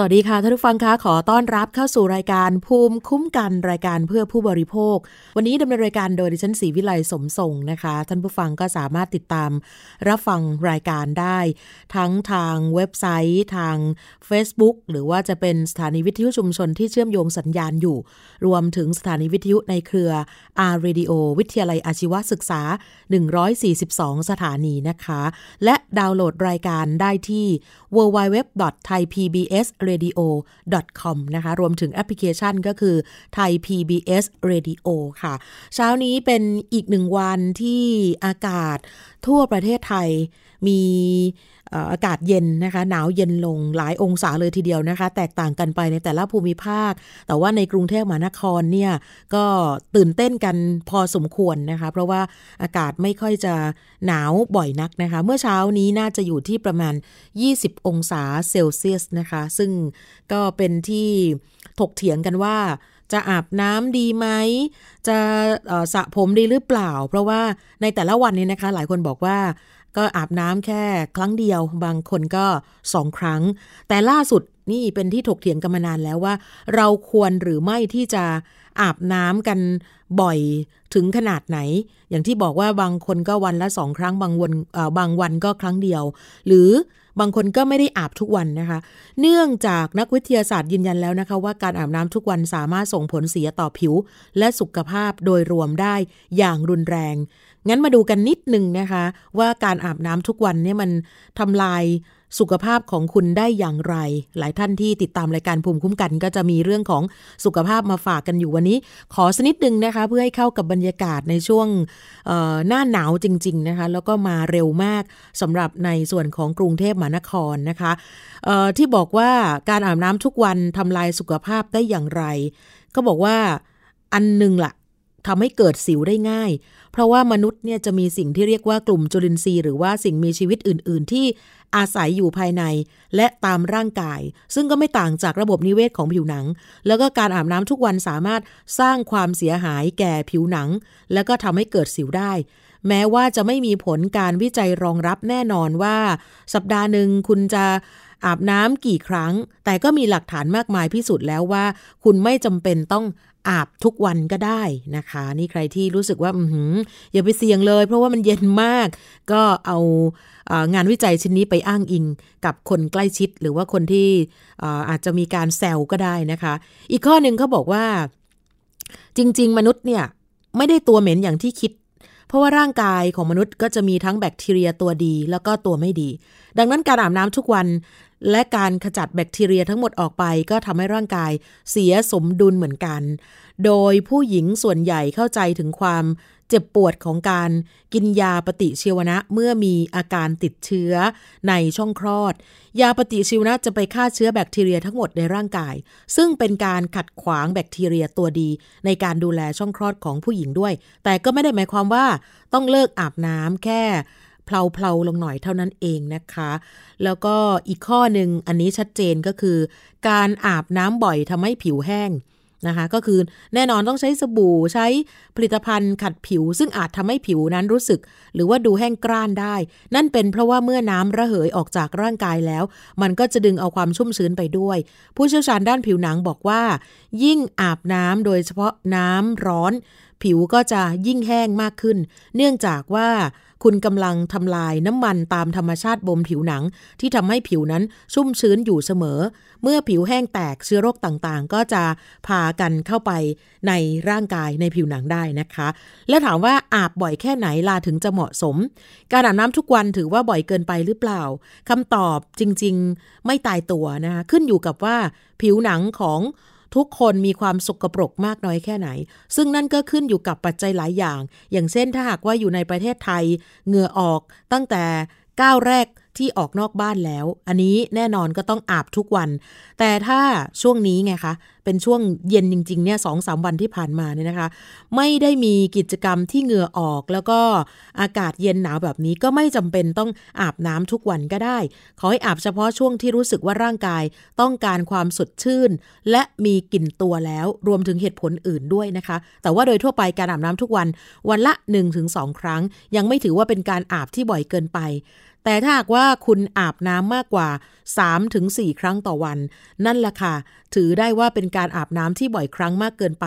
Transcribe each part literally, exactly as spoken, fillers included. สวัสดีค่ะท่านผู้ฟังคะขอต้อนรับเข้าสู่รายการภูมิคุ้มกันรายการเพื่อผู้บริโภควันนี้ดำเนินรายการโดยดิฉันศรีวิไลสมทรงนะคะท่านผู้ฟังก็สามารถติดตามรับฟังรายการได้ทั้งทางเว็บไซต์ทาง Facebook หรือว่าจะเป็นสถานีวิทยุชุมชนที่เชื่อมโยงสัญญาณอยู่รวมถึงสถานีวิทยุในเครือ R Radio วิทยาลัยอาชีวศึกษาหนึ่งร้อยสี่สิบสองสถานีนะคะและดาวน์โหลดรายการได้ที่ ดับเบิลยู ดับเบิลยู ดับเบิลยู ดอท ไทย พี บี เอส เรดิโอ ดอท คอม นะคะรวมถึงแอปพลิเคชันก็คือ Thai พี บี เอส Radio ค่ะเช้านี้เป็นอีกหนึ่งวันที่อากาศทั่วประเทศไทยมีอากาศเย็นนะคะหนาวเย็นลงหลายองศาเลยทีเดียวนะคะแตกต่างกันไปในแต่ละภูมิภาคแต่ว่าในกรุงเทพมหานครเนี่ยก็ตื่นเต้นกันพอสมควรนะคะเพราะว่าอากาศไม่ค่อยจะหนาวบ่อยนักนะคะเมื่อเช้านี้น่าจะอยู่ที่ประมาณยี่สิบองศาเซลเซียสนะคะซึ่งก็เป็นที่ถกเถียงกันว่าจะอาบน้ำดีไหมจะสระผมดีหรือเปล่าเพราะว่าในแต่ละวันนี้นะคะหลายคนบอกว่าก็อาบน้ำแค่ครั้งเดียวบางคนก็สองครั้งแต่ล่าสุดนี่เป็นที่ถกเถียงกันมานานแล้วว่าเราควรหรือไม่ที่จะอาบน้ำกันบ่อยถึงขนาดไหนอย่างที่บอกว่าบางคนก็วันละสองครั้งบางวันบางวันก็ครั้งเดียวหรือบางคนก็ไม่ได้อาบทุกวันนะคะเนื่องจากนักวิทยาศาสตร์ยืนยันแล้วนะคะว่าการอาบน้ำทุกวันสามารถส่งผลเสียต่อผิวและสุขภาพโดยรวมได้อย่างรุนแรงงั้นมาดูกันนิดนึงนะคะว่าการอาบน้ำทุกวันเนี่ยมันทำลายสุขภาพของคุณได้อย่างไรหลายท่านที่ติดตามรายการภูมิคุ้มกันก็จะมีเรื่องของสุขภาพมาฝากกันอยู่วันนี้ขอสักนิดนึงนะคะเพื่อให้เข้ากับบรรยากาศในช่วงเอ่อหน้าหนาวจริงๆนะคะแล้วก็มาเร็วมากสำหรับในส่วนของกรุงเทพมหานครนะคะเอ่อที่บอกว่าการอาบน้ำทุกวันทำลายสุขภาพได้อย่างไรก็บอกว่าอันนึงล่ะทำให้เกิดสิวได้ง่ายเพราะว่ามนุษย์เนี่ยจะมีสิ่งที่เรียกว่ากลุ่มจุลินทรีย์หรือว่าสิ่งมีชีวิตอื่นๆที่อาศัยอยู่ภายในและตามร่างกายซึ่งก็ไม่ต่างจากระบบนิเวศของผิวหนังแล้วก็การอาบน้ำทุกวันสามารถสร้างความเสียหายแก่ผิวหนังและก็ทำให้เกิดสิวได้แม้ว่าจะไม่มีผลการวิจัยรองรับแน่นอนว่าสัปดาห์หนึ่งคุณจะอาบน้ำกี่ครั้งแต่ก็มีหลักฐานมากมายพิสูจน์แล้วว่าคุณไม่จำเป็นต้องอาบทุกวันก็ได้นะคะนี่ใครที่รู้สึกว่า อ, อย่าไปเสี่ยงเลยเพราะว่ามันเย็นมากก็เอาเอ่องานวิจัยชิ้นนี้ไปอ้างอิงกับคนใกล้ชิดหรือว่าคนที่เอ่ออาจจะมีการแซวก็ได้นะคะอีกข้อนึงเขาบอกว่าจริงๆมนุษย์เนี่ยไม่ได้ตัวเหม็นอย่างที่คิดเพราะว่าร่างกายของมนุษย์ก็จะมีทั้งแบคทีเรียตัวดีแล้วก็ตัวไม่ดีดังนั้นการอาบน้ำทุกวันและการขจัดแบคทีเรียทั้งหมดออกไปก็ทำให้ร่างกายเสียสมดุลเหมือนกันโดยผู้หญิงส่วนใหญ่เข้าใจถึงความเจ็บปวดของการกินยาปฏิชีวนะเมื่อมีอาการติดเชื้อในช่องคลอดยาปฏิชีวนะจะไปฆ่าเชื้อแบคทีเรียทั้งหมดในร่างกายซึ่งเป็นการขัดขวางแบคทีเรียตัวดีในการดูแลช่องคลอดของผู้หญิงด้วยแต่ก็ไม่ได้หมายความว่าต้องเลิกอาบน้ำแค่เพลาๆลงหน่อยเท่านั้นเองนะคะแล้วก็อีกข้อนึงอันนี้ชัดเจนก็คือการอาบน้ำบ่อยทำให้ผิวแห้งนะคะก็คือแน่นอนต้องใช้สบู่ใช้ผลิตภัณฑ์ขัดผิวซึ่งอาจทำให้ผิวนั้นรู้สึกหรือว่าดูแห้งกร้านได้นั่นเป็นเพราะว่าเมื่อน้ำระเหยออกจากร่างกายแล้วมันก็จะดึงเอาความชุ่มชื้นไปด้วยผู้เชี่ยวชาญด้านผิวหนังบอกว่ายิ่งอาบน้ำโดยเฉพาะน้ำร้อนผิวก็จะยิ่งแห้งมากขึ้นเนื่องจากว่าคุณกำลังทำลายน้ำมันตามธรรมชาติบนผิวหนังที่ทำให้ผิวนั้นชุ่มชื้นอยู่เสมอเมื่อผิวแห้งแตกเชื้อโรคต่างๆก็จะพากันเข้าไปในร่างกายในผิวหนังได้นะคะและถามว่าอาบบ่อยแค่ไหนล่ะถึงจะเหมาะสมการอาบน้ำทุกวันถือว่าบ่อยเกินไปหรือเปล่าคำตอบจริงๆไม่ตายตัวนะคะขึ้นอยู่กับว่าผิวหนังของทุกคนมีความสกปรกมากน้อยแค่ไหนซึ่งนั่นก็ขึ้นอยู่กับปัจจัยหลายอย่างอย่างเช่นถ้าหากว่าอยู่ในประเทศไทยเหงื่อออกตั้งแต่ก้าวแรก ที่ออกนอกบ้านแล้วอันนี้แน่นอนก็ต้องอาบทุกวันแต่ถ้าช่วงนี้ไงคะเป็นช่วงเย็นจริงๆเนี่ย สองถึงสาม วันที่ผ่านมาเนี่ยนะคะไม่ได้มีกิจกรรมที่เหงื่อออกแล้วก็อากาศเย็นหนาวแบบนี้ก็ไม่จำเป็นต้องอาบน้ำทุกวันก็ได้ขอให้อาบเฉพาะช่วงที่รู้สึกว่าร่างกายต้องการความสดชื่นและมีกลิ่นตัวแล้วรวมถึงเหตุผลอื่นด้วยนะคะแต่ว่าโดยทั่วไปการอาบน้ำทุกวันวันละ หนึ่งถึงสอง ครั้งยังไม่ถือว่าเป็นการอาบที่บ่อยเกินไปแต่ถ้าหากว่าคุณอาบน้ำมากกว่า สามถึงสี่ ครั้งต่อวันนั่นล่ะค่ะถือได้ว่าเป็นการอาบน้ำที่บ่อยครั้งมากเกินไป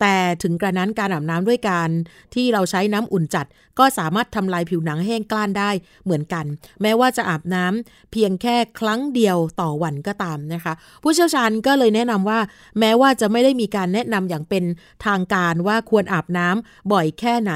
แต่ถึงกระนั้นการอาบน้ำด้วยการที่เราใช้น้ำอุ่นจัดก็สามารถทำลายผิวหนังแห้งกร้านได้เหมือนกันแม้ว่าจะอาบน้ำเพียงแค่ครั้งเดียวต่อวันก็ตามนะคะผู้เชี่ยวชาญก็เลยแนะนำว่าแม้ว่าจะไม่ได้มีการแนะนำอย่างเป็นทางการว่าควรอาบน้ำบ่อยแค่ไหน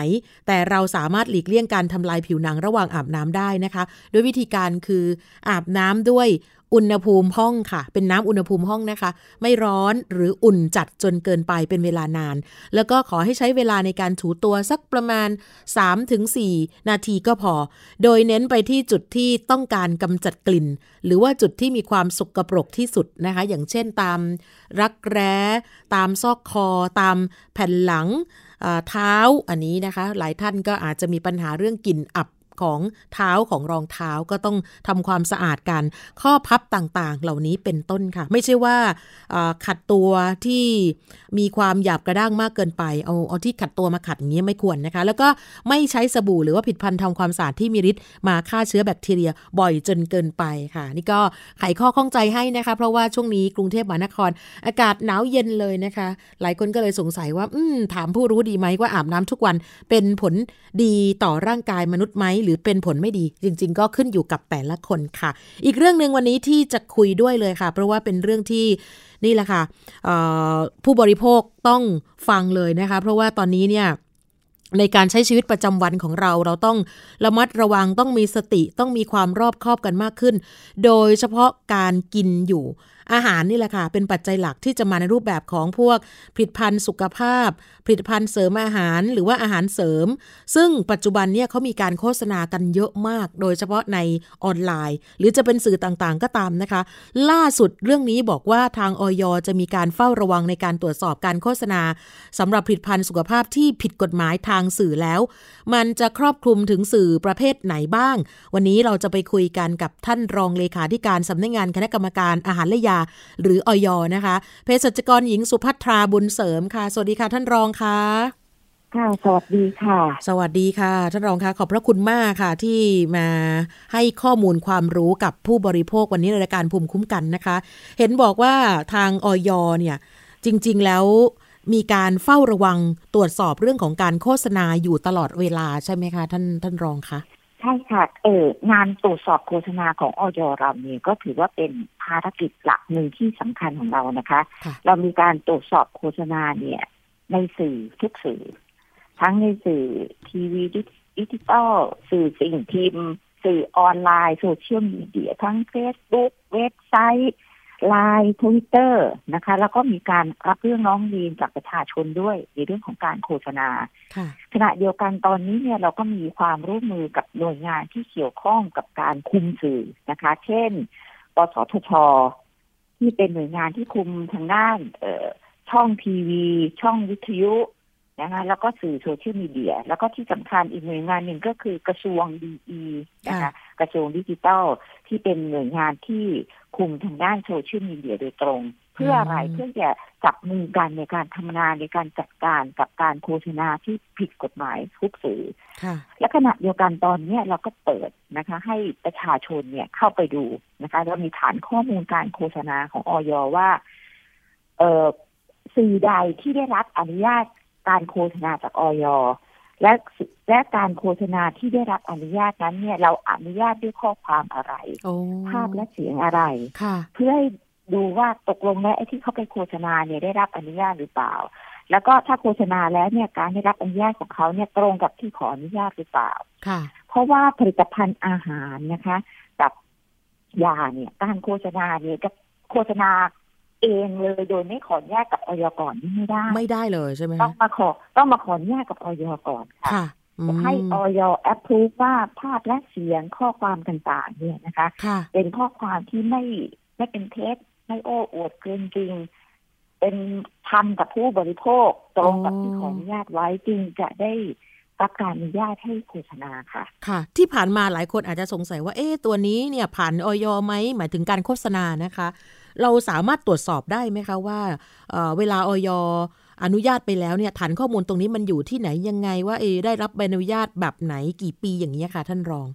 แต่เราสามารถหลีกเลี่ยงการทำลายผิวหนังระหว่างอาบน้ำได้นะคะโดยวิธีการคืออาบน้ำด้วยอุณหภูมิห้องค่ะเป็นน้ำอุณหภูมิห้องนะคะไม่ร้อนหรืออุ่นจัดจนเกินไปเป็นเวลานานแล้วก็ขอให้ใช้เวลาในการถูตัวสักประมาณ สามถึงสี่ นาทีก็พอโดยเน้นไปที่จุดที่ต้องการกำจัดกลิ่นหรือว่าจุดที่มีความสกปรกที่สุดนะคะอย่างเช่นตามรักแร้ตามซอกคอตามแผ่นหลังเท้าอันนี้นะคะหลายท่านก็อาจจะมีปัญหาเรื่องกลิ่นอับของเท้าของรองเท้าก็ต้องทำความสะอาดกันข้อพับต่างๆเหล่านี้เป็นต้นค่ะไม่ใช่ว่าขัดตัวที่มีความหยาบกระด้างมากเกินไปเอาเอาที่ขัดตัวมาขัดอย่างนี้ไม่ควรนะคะแล้วก็ไม่ใช้สบู่หรือว่าผลิตภัณฑ์ทำความสะอาดที่มีฤทธิ์มาฆ่าเชื้อแบคทีเรียบ่อยจนเกินไปค่ะนี่ก็ไขข้อข้องใจให้นะคะเพราะว่าช่วงนี้กรุงเทพมหานครอากาศหนาวเย็นเลยนะคะหลายคนก็เลยสงสัยว่าอืมถามผู้รู้ดีไหมว่าอาบน้ำทุกวันเป็นผลดีต่อร่างกายมนุษย์ไหมหรือเป็นผลไม่ดีจริงๆก็ขึ้นอยู่กับแต่ละคนค่ะอีกเรื่องนึงวันนี้ที่จะคุยด้วยเลยค่ะเพราะว่าเป็นเรื่องที่นี่แหละค่ะผู้บริโภคต้องฟังเลยนะคะเพราะว่าตอนนี้เนี่ยในการใช้ชีวิตประจำวันของเราเราต้องระมัดระวังต้องมีสติต้องมีความรอบคอบกันมากขึ้นโดยเฉพาะการกินอยู่อาหารนี่แหละค่ะเป็นปัจจัยหลักที่จะมาในรูปแบบของพวกผลิตภัณฑ์สุขภาพผลิตภัณฑ์เสริมอาหารหรือว่าอาหารเสริมซึ่งปัจจุบันเนี่ยเขามีการโฆษณากันเยอะมากโดยเฉพาะในออนไลน์หรือจะเป็นสื่อต่างๆก็ตามนะคะล่าสุดเรื่องนี้บอกว่าทางอย.จะมีการเฝ้าระวังในการตรวจสอบการโฆษณาสำหรับผลิตภัณฑ์สุขภาพที่ผิดกฎหมายทางสื่อแล้วมันจะครอบคลุมถึงสื่อประเภทไหนบ้างวันนี้เราจะไปคุยกันกับท่านรองเลขาธิการสำนักงานคณะกรรมการอาหารและยาหรืออย.นะคะเภสัชกรหญิงสุภัทราบุญเสริมค่ะสวัสดีค่ะท่านรองค่ะค่ะสวัสดีค่ะสวัสดีค่ะท่านรองค่ะขอบพระคุณมากค่ะที่มาให้ข้อมูลความรู้กับผู้บริโภควันนี้ในรายการภูมิคุ้มกันนะคะเห็นบอกว่าทางอย.เนี่ยจริงๆแล้วมีการเฝ้าระวังตรวจสอบเรื่องของการโฆษณาอยู่ตลอดเวลาใช่ไหมคะท่านท่านรองคะใช่ค่ะเอองานตรวจสอบโฆษณาของอย.เราเนี่ยก็ถือว่าเป็นภารกิจหลักหนึ่งที่สำคัญของเรานะคะเรามีการตรวจสอบโฆษณาเนี่ยในสื่อทุกสื่อทั้งในสื่อทีวีดิจิตอลสื่อสิ่งพิมพ์สื่อออนไลน์โซเชียลมีเดียทั้ง Facebook เว็บไซต์ ไลน์ Twitter นะคะแล้วก็มีการรับเรื่องร้องเรียนจากประชาชนด้วยในเรื่องของการโฆษณาขณะเดียวกันตอนนี้เนี่ยเราก็มีความร่วมมือกับหน่วยงานที่เกี่ยวข้องกับการคุมสื่อนะคะเช่นปสทช.ที่เป็นหน่วยงานที่คุมทางด้านช่องทีวีช่องวิทยุนะคะแล้วก็สื่อโซเชียลมีเดียแล้วก็ที่สำคัญอีกหน่วยงานหนึ่งก็คือกระทรวงดีอีนะคะกระทรวงดิจิทัลที่เป็นหน่วยงานที่คุมทางด้านโซเชียลมีเดียโดยตรงเพื่ออะไรเพื่อจะจับมือกันในการทำงานในการจัดการกับการโฆษณาที่ผิดกฎหมายทุกสื่อและขณะเดียวกันตอนนี้เราก็เปิดนะคะให้ประชาชนเนี่ยเข้าไปดูนะคะเรามีฐานข้อมูลการโฆษณาของอย.ว่าเอ่อสื่อใดที่ได้รับอนุญาตการโฆษณาจากอย.และและการโฆษณาที่ได้รับอนุญาตนั้นเนี่ยเราอนุญาตด้วยข้อความอะไรภาพและเสียงอะไรเพื่อให้ดูว่าตกลงแล้วไอ้ที่เขาไปโฆษณาเนี่ยได้รับอนุญาตหรือเปล่าแล้วก็ถ้าโฆษณาแล้วเนี่ยการได้รับอนุญาตของเขาเนี่ยตรงกับที่ขออนุญาตหรือเปล่าเพราะว่าผลิตภัณฑ์อาหารนะคะกับยาเนี่ยการโฆษณาเนี่ยจะโฆษณาเองเลยโดยไม่ขออนุญาตกับอย.ก่อนไม่ได้ไม่ได้เลยใช่ไหมต้องมาขอต้องมาขออนุญาตกับอย.ก่อนค่ะ ให้ออยแอปพรูฟว่าภาพและเสียงข้อความต่างๆเนี่ยนะคะเป็นข้อความที่ไม่ไม่เป็นเท็จไม่โอ้อวดเกินจริงเป็นธรรมกับผู้บริโภคตรงกับที่ขออนุญาตไว้จริงจะได้รับการอนุญาตให้โฆษณาค่ะค่ะที่ผ่านมาหลายคนอาจจะสงสัยว่าเอ๊ะตัวนี้เนี่ยผ่านอย.ไหมหมายถึงการโฆษณานะคะเราสามารถตรวจสอบได้ไหมคะว่า เอ่อ เวลาอย.อนุญาตไปแล้วเนี่ยฐานข้อมูลตรงนี้มันอยู่ที่ไหนยังไงว่าเอได้รับใบอนุญาตแบบไหนกี่ปีอย่างนี้ค่ะท่านรอง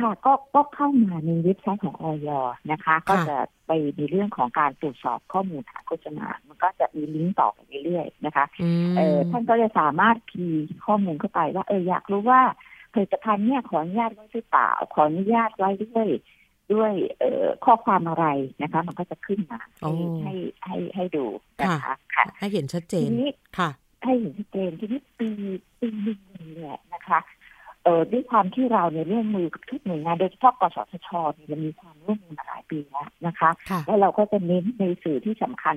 ค่ะก็ก็เข้ามาในเว็บไซต์ของอย.นะคะก็จะไปในเรื่องของการตรวจสอบข้อมูลฐานโฆษณามันก็จะมีลิงก์ต่อไปเรื่อยๆนะคะเอ่อท่านก็จะสามารถคีย์ข้อมูลเข้าไปว่าเอออยากรู้ว่าผลิตภัณฑ์เนี่ยขออนุญาตไว้หรือเปล่าขออนุญาตไว้ด้วยด้วยเอ่อข้อความอะไรนะคะมันก็จะขึ้นมาให้ให้ให้ดูนะคะค่ะให้เห็นชัดเจนค่ะให้เห็นชัดเจนทีนี้ปีปีนึงเนี่ยนะคะเอ่อด้วยความที่เราในเรื่องมือกับทุกหน่วยงานโดยเฉพาะกสทชเนี่ยจะมีความร่วมมือมาหลายปีแล้วนะคะแล้วเราก็จะเน้นในสื่อที่สำคัญ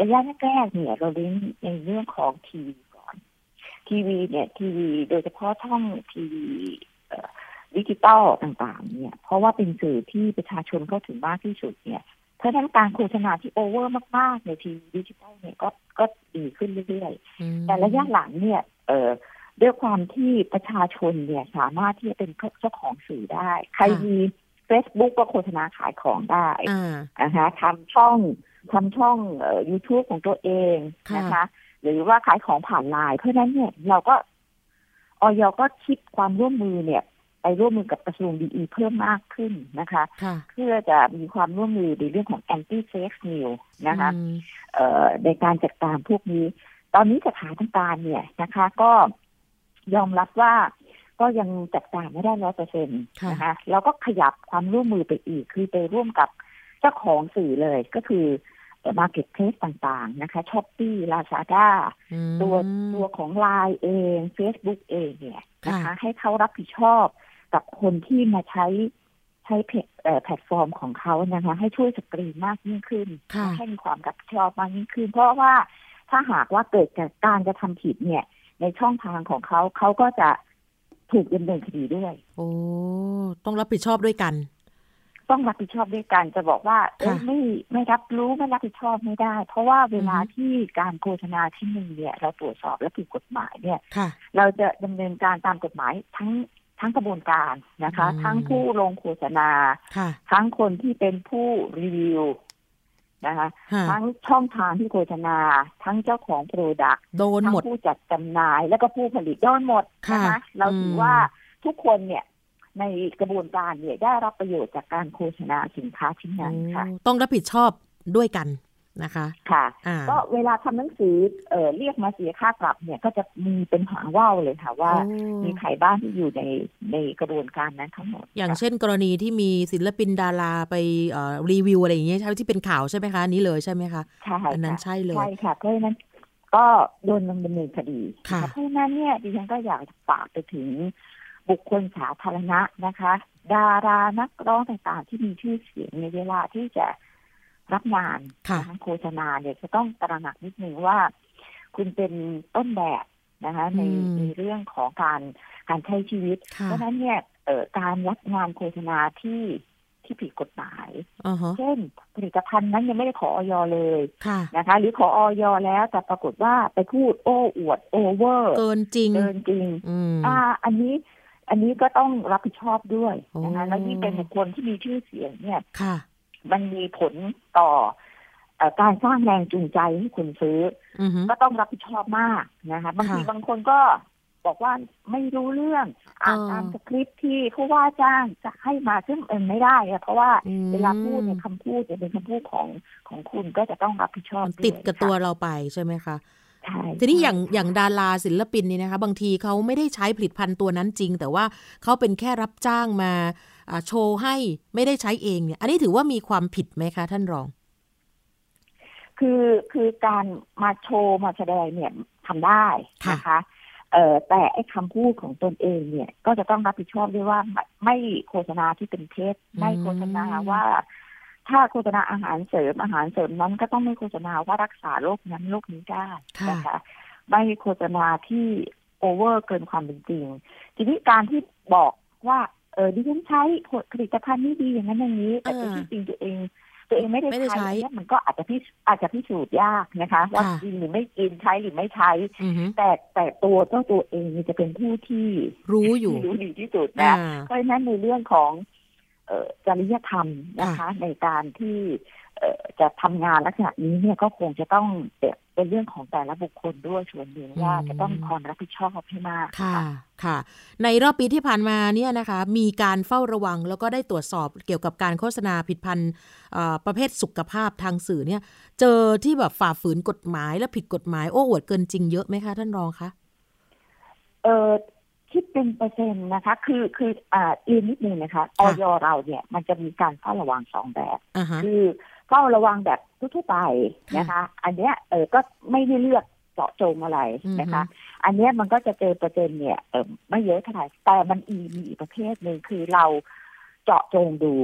ระยะแรกๆเนี่ยเราเน้นในเรื่องของทีวีก่อนทีวีเนี่ยทีวีโดยเฉพาะช่องทีวีดิจิตอลต่างๆเนี่ยเพราะว่าเป็นสื่อที่ประชาชนเข้าถึงมากที่สุดเนี่ยเพราะฉะนั้นการโฆษณาที่โอเวอร์มากๆในทีวีดิจิตอลเนี่ยก็ก็ดีขึ้นเรื่อยๆแต่ระยะหลังเนี่ยเอ่อด้วยความที่ประชาชนเนี่ยสามารถที่จะเป็นเจ้าของสื่อได้ใครมี Facebook ก็โฆษณาขายของได้นะคะทำช่องทำช่องเอ่อ YouTube ของตัวเองนะคะหรือว่าขายของผ่านไลน์เพราะฉะนั้นเนี่ยเราก็อย.ก็คิดความร่วมมือเนี่ยไปร่วมมือกับกระทรวง ดี อี เพิ่มมากขึ้นนะคะเพื่อจะมีความร่วมมือในเรื่องของ Anti Fake News นะคะเอ่อในการจัดการพวกนี้ตอนนี้สถานการณ์เนี่ยนะคะก็ยอมรับว่าก็ยังจัดการไม่ได้ หนึ่งร้อยเปอร์เซ็นต์ นะคะเราก็ขยับความร่วมมือไปอีกคือไปร่วมกับเจ้าของสื่อเลยก็คือ Marketplace ต่างๆนะคะ Shopee Lazada ตัวตัวของ ไลน์ เอง Facebook เองเนี่ยนะคะให้เขารับผิดชอบกับคนที่มาใช้ใช้แพลตฟอร์มของเขานะคะให้ช่วยสกรีนมากยิ่งขึ้นให้มีความรับผิดชอบมากยิ่งขึ้นเพราะว่าถ้าหากว่าเกิดการกระทำผิดเนี่ยในช่องทางของเขาเขาก็จะถูกดำเนินคดีด้วยโอ้ต้องรับผิดชอบด้วยกันต้องรับผิดชอบด้วยกันจะบอกว่าเอ้ยไม่ไม่รับรู้ไม่รับผิดชอบไม่ได้เพราะว่าเวลาที่การโฆษณาที่หนึ่งเนี่ยเราตรวจสอบและผิดกฎหมายเนี่ยเราจะดำเนินการตามกฎหมายทั้งทั้งกระบวนการนะคะทั้งผู้ลงโฆษณาทั้งคนที่เป็นผู้รีวิวนะคะทั้งช่องทางที่โฆษณาทั้งเจ้าของโปรดักต์ทั้งผู้จัดจำหน่ายแล้วก็ผู้ผลิตโดนหมดนะคะเราถือว่าทุกคนเนี่ยในกระบวนการเนี่ยได้รับประโยชน์จากการโฆษณาสินค้าชิ้นนั้นค่ะต้องรับผิดชอบด้วยกันนะคะค่ะก็เวลาทำหนังสือเอ่อเรียกมาเสียค่าปรับเนี่ยก็จะมีเป็นหางว่าวเลยค่ะว่ามีใครบ้างที่อยู่ในในกระบวนการนั้นทั้งหมดอย่างเช่นกรณีที่มีศิลปินดาราไปเอ่อรีวิวอะไรอย่างเงี้ยใช่ที่เป็นข่าวใช่ไหมคะนี้เลยใช่ไหมคะอันนั้นใช่เลยใช่ค่ะเพราะฉะนั้นก็โดนดำเนินคดีเพราะฉะนั้นเนี่ยดิฉันก็อยากฝากไปถึงบุคคลสาธารณะนะคะดารานักร้องต่างๆที่มีชื่อเสียงในเวลาที่จะรับงานทางโฆษณาเนี่ยจะต้องตระหนักนิดนึงว่าคุณเป็นต้นแบบนะคะในในเรื่องของการการใช้ชีวิตเพราะฉะนั้นเนี่ยเอ่อการรับงานโฆษณาที่ที่ผิดกฎหมายเช่นผลิตภัณฑ์นั้นยังไม่ได้ขออย.เลยนะคะหรือขออย.แล้วแต่ปรากฏว่าไปพูดโอ้อวดโอเวอร์เกินจริงเกินจริงอ่าอันนี้อันนี้ก็ต้องรับผิดชอบด้วยนะคะแล้วนี่เป็นคนที่มีชื่อเสียงเนี่ยมันมีผลต่อการสร้างแรงจูงใจให้คุณซื้อก็ต้องรับผิดชอบมากนะคะบางทีบางคนก็บอกว่าไม่รู้เรื่องอ่านตามสคริปต์ที่ผู้ว่าจ้างจะให้มาซึ่งเองไม่ได้ค่ะเพราะว่าเวลาพูดเนี่ยคำพูดเนี่ยเป็นคำพูดของของคุณก็จะต้องรับผิดชอบติดกับตัวเราไปใช่ไหมคะทีนี้อย่างอย่างดาราศิลปินนี่นะคะบางทีเขาไม่ได้ใช้ผลิตภัณฑ์ตัวนั้นจริงแต่ว่าเขาเป็นแค่รับจ้างมาโชว์ให้ไม่ได้ใช้เองเนี่ยอันนี้ถือว่ามีความผิดไหมคะท่านรองคือคือการมาโชว์มาแสดงเนี่ยทำได้นะคะเอ่อแต่ไอ้คำพูดของตนเองเนี่ยก็จะต้องรับผิดชอบด้วยว่าไม่โฆษณาที่เป็นเท็จไม่โฆษณาว่าถ้าโฆษณาอาหารเสริมอาหารเสริมนั้นก็ต้องไม่โฆษณาว่ารักษาโรคนั้นโรคนี้ได้นะคะไม่โฆษณาที่ โอเวอร์เกินความเป็นจริงทีนี้การที่บอกว่าเออดิฉันใช้ผลิตภัณฑ์นี้ดีอย่างนั้นอย่างนี้แต่ที่จริงตัวเองตัวเองไม่ได้ใช้เนี่ยมันก็อาจจะพิอาจจะพิสูจน์ยากนะคะว่ากินหรือไม่กินใช้หรือไม่ใช้แต่แต่ตัวเจ้าตัวเองจะเป็นผู้ที่รู้อยู่รู้ดีที่สุดนะเพราะฉะนั้นในเรื่องของจริยธรรมนะคะในการที่จะทำงานลักษณะนี้เนี่ยก็คงจะต้องเป็นเรื่องของแต่ละบุคคลด้วยส่วนหนึ่งว่าจะต้องความรับผิดชอบให้มากค่ะค่ะในรอบปีที่ผ่านมาเนี่ยนะคะมีการเฝ้าระวังแล้วก็ได้ตรวจสอบเกี่ยวกับการโฆษณาผิดพันธุ์ประเภทสุขภาพทางสื่อเนี่ยเจอที่แบบฝ่าฝืนกฎหมายและผิดกฎหมายโอ้อวดเกินจริงเยอะไหมคะท่านรองคะเออคิดเป็นเปอร์เซ็นต์นะคะคือคืออ่าเรียนนิดนึงนะคะออยเราเนี่ยมันจะมีการเฝ้าระวังสองแบบคือเฝ้าระวังแบบทั่วไปนะคะอันเนี้ยเออก็ไม่ได้เลือกเจาะจงอะไรนะคะอันเนี้ยมันก็จะเจอเปอร์เซ็นต์เนี่ยเออไม่เยอะเท่าไหร่แต่มันอีมีอีกประเภทนึงคือเราเจาะจงดู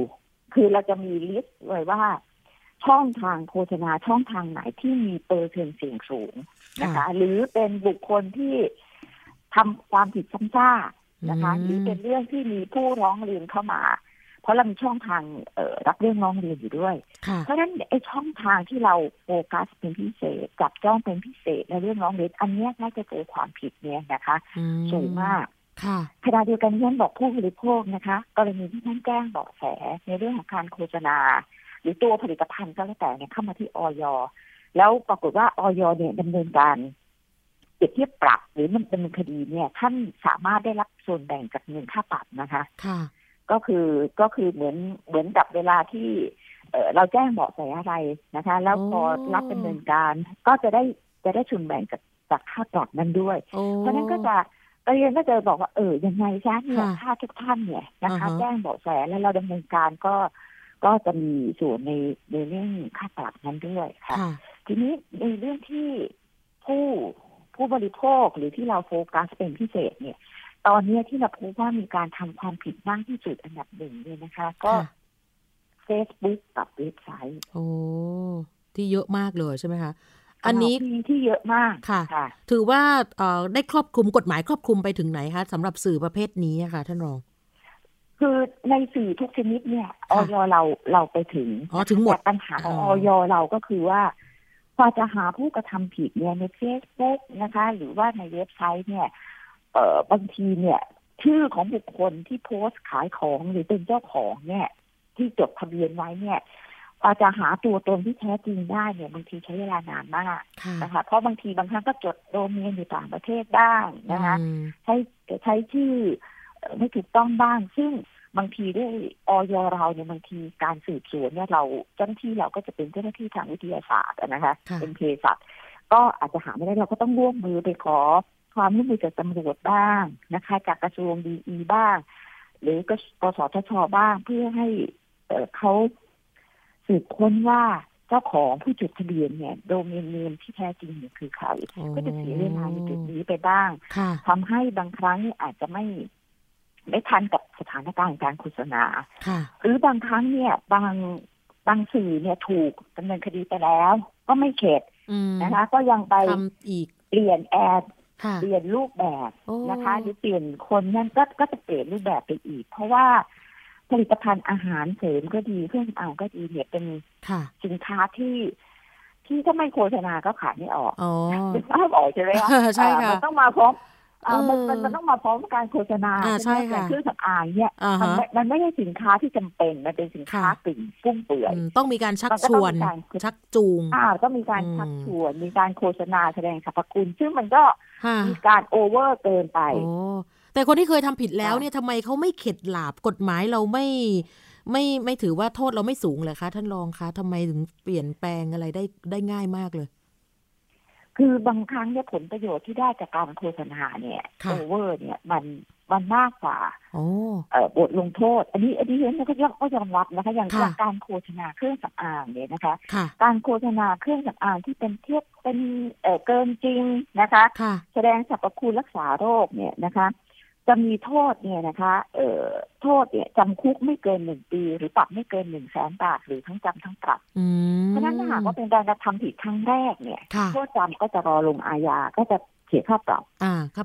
คือเราจะมีลิสต์ไว้ว่าช่องทางโฆษณาช่องทางไหนที่มีเปอร์เซ็นต์เสี่ยงสูงนะคะหรือเป็นบุคคลที่ทำความผิดซ้ำซากนะคะหรือเป็นเรื่องที่มีผู้ร้องเรียนเข้ามาเพราะเรามีช่องทางรับเรื่องร้องเรียนอยู่ด้วยเพราะฉะนั้นไอ้ช่องทางที่เราโฟกัสเป็นพิเศษจับจ้องเป็นพิเศษในเรื่องร้องเรียนอันนี้น่าจะเจอความผิดเนี่ยนะคะสูงมากขณะเดียวกันท่านบอกผู้บริโภคนะคะกรณีที่ท่านแจ้งเบาะแสในเรื่องของการโฆษณาหรือตัวผลิตภัณฑ์ก็แล้วแต่เนี่ยเข้ามาที่ออยแล้วปรากฏว่าออยเนี่ยดำเนินการเปรียบเทียบปรับหรือมันเป็นคดีเนี่ยท่านสามารถได้รับส่วนแบ่งจากเงินค่าปรับนะคะก็คือก็คือเหมือนเหมือนกับเวลาที่เราแจ้งเบาะแสอะไรนะคะแล้วพอรับดำเนินการก็จะได้จะได้ส่วนแบ่งจากจากค่าปรับนั้นด้วยเพราะนั้นก็จะก็ยังก็จะบอกว่าเออยังไงซะเนี่ยถ้าทุกท่านเนี่ยนะคะแจ้งเบาะแสแล้วเราดำเนินการก็ก็จะมีส่วนในในเรื่องค่าปรับนั้นด้วยค่ะทีนี้ในเรื่องที่ผู้ผู้บริโภคหรือที่เราโฟกัสเป็นพิเศษเนี่ยตอนนี้ที่เราพบว่ามีการทำความผิดมากที่สุดอันดับหนึ่งเลยนะคะก็ Facebook กับเว็บไซต์โอ้ที่เยอะมากเลยใช่ไหมคะอันนี้ที่เยอะมากค่ะถือว่าได้ครอบคลุมกฎหมายครอบคลุมไปถึงไหนคะสำหรับสื่อประเภทนี้ค่ะท่านรองคือในสื่อทุกชนิดเนี่ยออยเราเราไปถึงอ๋อถึงหมดปัญหาของออยเราก็คือว่าพอจะหาผู้กระทำผิดเนี่ยใน Facebook นะคะหรือว่าในเว็บไซต์เนี่ยเอ่อบางทีเนี่ยชื่อของบุคคลที่โพสต์ขายของหรือเป็นเจ้าของเนี่ยที่จดทะเบียนไว้เนี่ยพอจะหาตัวตนที่แท้จริงได้เนี่ยบางทีใช้เวลานานมากนะคะเพราะบางทีบางครั้งก็จดโดเมนอยู่ต่างประเทศบ้างนะคะใช้ใช้ชื่อไม่ถูกต้องบ้างซึ่งบางทีด้วยออยเราเนี่ยบางทีการสืบสวนเนี่ยเราเจ้าหน้าที่เราก็จะเป็นเจ้าหน้าที่ทางวิทยาศาสตร์นะคะเป็นเภสัชก็อาจจะหาไม่ได้เราก็ต้องร่วมมือไปขอความร่วมมือจากตำรวจบ้างนะคะจากกระทรวงดีอีบ้างหรือกสทช.บ้างเพื่อให้เขาสืบค้นว่าเจ้าของผู้จดทะเบียนเนี่ยโดเมนเนมที่แท้จริงเนี่ยคือใครก็จะเสียเวลาในจุดนี้ไปบ้างทำให้บางครั้งอาจจะไม่ไม่ทันกับสถานการณ์การโฆษณาหรือบางครั้งเนี่ยบางบางสื่อเนี่ยถูกดำเนินคดีไปแล้วก็ไม่เข็ดนะคะก็ยังไปเปลี่ยนแอดเปลี่ยนรูปแบบนะคะหรือเปลี่ยนคนนั่นก็ก็จะเปลี่ยนรูปแบบไปอีกเพราะว่าผลิตภัณฑ์อาหารเสริมก็ดีเครื่องอ่างก็ดีเนี่ยเป็นสินค้าที่ที่ถ้าไม่โฆษณาก็ขายไม่ออกไม่ขายออกใช่ไหมคะใช่ค่ะมันต้องมาพร้อมมันมันต้องมาพร้อมการโฆษณาใช่ค่ะเครื่องสำอางเนี่ยมันมันไม่ใช่สินค้าที่จำเป็นมันเป็นสินค้าติ่งฟุ่มเฟือยต้องมีการชักชวนชักจูงก็มีการชักชวนมีการโฆษณาแสดงสรรพคุณซึ่งมันก็มีการโอเวอร์เกินไปแต่คนที่เคยทำผิดแล้วเนี่ยทำไมเขาไม่เข็ดหลาบกฎหมายเราไม่ไม่ไม่ถือว่าโทษเราไม่สูงเลยคะท่านรองคะทำไมถึงเปลี่ยนแปลงอะไรได้ได้ง่ายมากเลยคือบางครั้งเนี่ยผลประโยชน์ที่ได้จากการโฆษณาเนี่ยโอเวอร์เนี่ยมันมันมากกว่าบทลงโทษอันนี้อันนี้เห็นก็ยอมก็ยอมรับนะคะอย่างการโฆษณาเครื่องสำอางเนี่ยนะคะการโฆษณาเครื่องสำอางที่เป็นเท็จเป็นเกินจริงนะคะแสดงสรรพคุณรักษาโรคเนี่ยนะคะจะมีโทษเนี่ยนะคะโทษเนี่ยจำคุกไม่เกินหนึ่งปีหรือปรับไม่เกินหนึ่งแสนบาทหรือทั้งจำทั้งปรับเพราะนั้นถ้าหากว่าเป็นการกระทำผิดครั้งแรกเนี่ยโทษจำก็จะรอลงอาญาก็จะ เสียค่าปรับ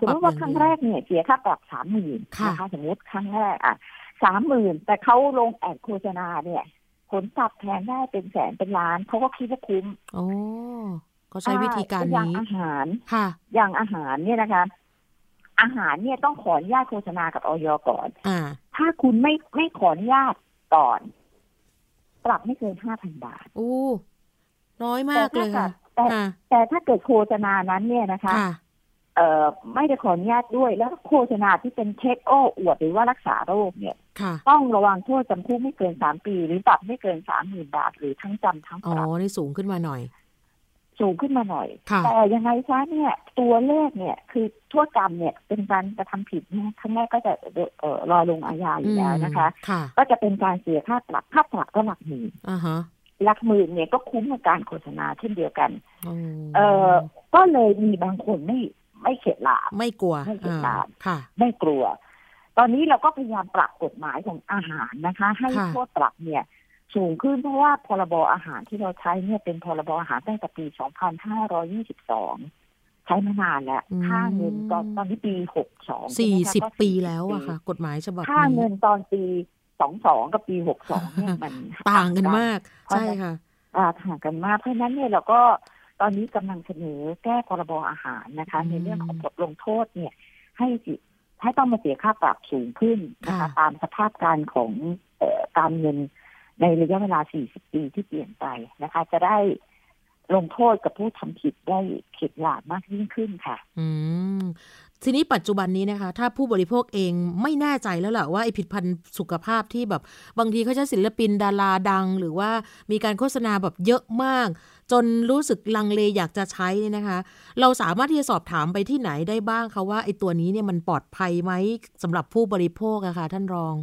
สมมติว่าครั้งแรกเนี่ยเสียค่าปรับสามหมื่นนะคะสมมติครั้งแรกอ่ะสามหมื่นแต่เขาลงแอดโฆษณาเนี่ยผลตอบแทนได้เป็นแสนเป็นล้านเขาก็คิดว่าคุ้มโอ้ก็ใช้วิธีการนี้อย่างอาหารค่ะอย่างอาหารเนี่ยนะคะอาหารเนี่ยต้องขออนุญาตโฆษณากับอย.ก่อนถ้าคุณไม่ไม่ขออนุญาตก่อนปรับไม่เกิน ห้าพัน บาทโอ้น้อยมากเลยแต่แต่ถ้าเกิดโฆษณานั้นเนี่ยนะคะเอ่อไม่ได้ขออนุญาตด้วยแล้วโฆษณาที่เป็นเช็คโอ้อวดหรือว่ารักษาโรคเนี่ยต้องระวังโทษจำคุกไม่เกินสามปีหรือปรับไม่เกิน สามหมื่น บาทหรือทั้งจำทั้งปรับอ๋อนี่สูงขึ้นมาหน่อยสูงขึ้นมาหน่อยแต่ยังไงซะเนี่ยตัวเลขเนี่ยคือโทษจำเนี่ยเป็นการกระทำผิดเนี่ยครั้งแรกก็จะเอ่อรอลงอาญาอยู่แล้วนะคะก็จะเป็นการเสียค่าปรับค่าปรับก็หลักหมื่นหลักหมื่นเนี่ยก็คุ้มกับการโฆษณาเช่นเดียวกันเอ่อก็เลยมีบางคนไม่ไม่เข็ดหลาบไม่กลัวไม่เข็ดหลาบไม่กลัวตอนนี้เราก็พยายามปรับกฎหมายของอาหารนะคะให้โทษปรับเนี่ยสูงขึ้นเพราะว่าพรบอาหารที่เราใช้เนี่ยเป็นพรบอาหารตั้งแต่ปีสองพันห้าร้อยยี่สิบสองใช้มานานแล้วค่าเงินตอนตอนที่ปีหกสิบสอง สี่สิบปีแล้วอะค่ะกฎหมายฉบับนี้ค่าเงินตอนปีสองพันสองกับปีหกสิบสองเนี่ยมันต่างกันมากใช่ค่ะต่างกันมากเพราะฉะนั้นเนี่ยเราก็ตอนนี้กำลังเสนอแก้พรบอาหารนะคะในเรื่องของบทลงโทษเนี่ยให้ให้ต้องมาเสียค่าปรับสูงขึ้นนะคะตามสภาพการของการเงินในระยะเวลาสี่สิบปีที่เปลี่ยนไปนะคะจะได้ลงโทษกับผู้ทำผิดได้เข็ดหลาบมากยิ่งขึ้นค่ะอืมทีนี้ปัจจุบันนี้นะคะถ้าผู้บริโภคเองไม่แน่ใจแล้วแหละว่าไอ้ผลิตภัณฑ์สุขภาพที่แบบบางทีเขาใช้ศิลปินดาราดังหรือว่ามีการโฆษณาแบบเยอะมากจนรู้สึกลังเลอยากจะใช้เนี่ยนะคะเราสามารถที่จะสอบถามไปที่ไหนได้บ้างคะว่าไอ้ตัวนี้เนี่ยมันปลอดภัยไหมสำหรับผู้บริโภคอะค่ะท่านรอง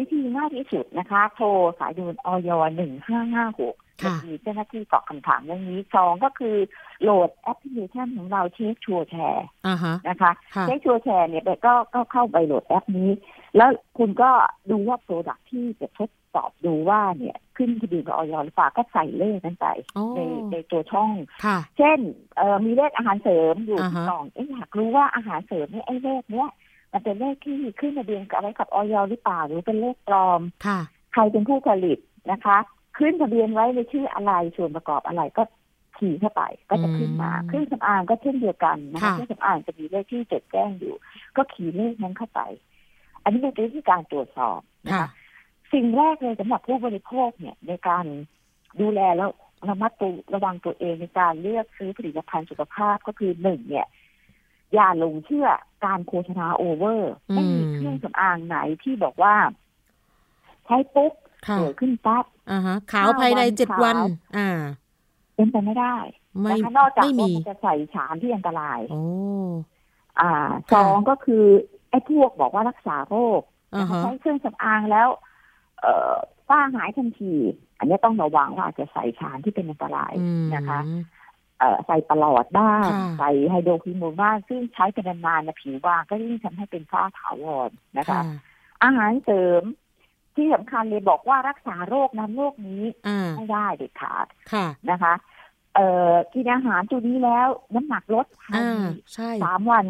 วิธีง่ายที่สุดนะคะโทรสายด่วนออยหนึ่งห้าห้าหกจะมีเจ้าหน้าที่ตอบคำถามเรื่องนี้สองก็คือโหลดแอปพลิเคชันของเราเช็คชัวร์แชร์นะคะเช็คชัวร์แชร์เนี่ยก็ก็เข้าไปโหลดแอปนี้แล้วคุณก็ดูว่าโปรดักต์ที่จะทดสอบดูว่าเนี่ยขึ้นทะเบียนกับออยหรือเปล่าก็ใส่เลขนั้นไปในในตัวช่องเช่นมีเลขอาหารเสริมอยู่ที่กล่องเอ๊ะอยากรู้ว่าอาหารเสริมเนี่ยไอ้เลขเนี้ยมันเป็นเลขที่ขึ้นทะเบียนกับอะไรกับออยหรือเปล่าหรือเป็นเลขปลอมใครเป็นผู้ผลิตนะคะขึ้นทะเบียนไว้ในชื่ออะไรส่วนประกอบอะไรก็ขีดเข้าไปก็จะขึ้นมาเครื่องสำอางก็เช่นเดียวกันนะคะเครื่องสำอางจะมีเลขที่จดแจ้งอยู่ก็ขีดเลขนั้นเข้าไปอันนี้เป็นวิธีการตรวจสอบนะคะสิ่งแรกเลยสำหรับผู้บริโภคเนี่ยในการดูแลแล้วระมัดระวังตัวเองในการเลือกซื้อผลิตภัณฑ์สุขภาพก็คือหนึ่งเนี่ยอย่าหลงเชื่อการโฆษณาโอเวอร์ไม่มีเครื่องสำอางไหนที่บอกว่าใช้ปุ๊บสวยขึ้นปั๊บขาวภายในเจ็ดวันเป็นไปไม่ได้ไม่นอกจากว่าจะใส่สารที่อันตรายสองก็คือไอ้พวกบอกว่ารักษาโรคใช้เครื่องสำอางแล้วฝ้าหายทันทีอันนี้ต้องระวังว่าจะใส่สารที่เป็นอันตรายนะคะใส่ปลอดบ้างใส่ไฮโดรควิโนบ้างซึ่งใช้เป็นนานๆนะผิวบางก็ยิ่งทำให้เป็นฝ้าถาวรนะคะอาหารเสริมที่สำคัญเลยบอกว่ารักษาโรคนั้นโรคนี้ไม่ได้เด็ดขาดนะคะเอ่อกินอาหารตัวนี้แล้วน้ำหนักลดภายในสามวัน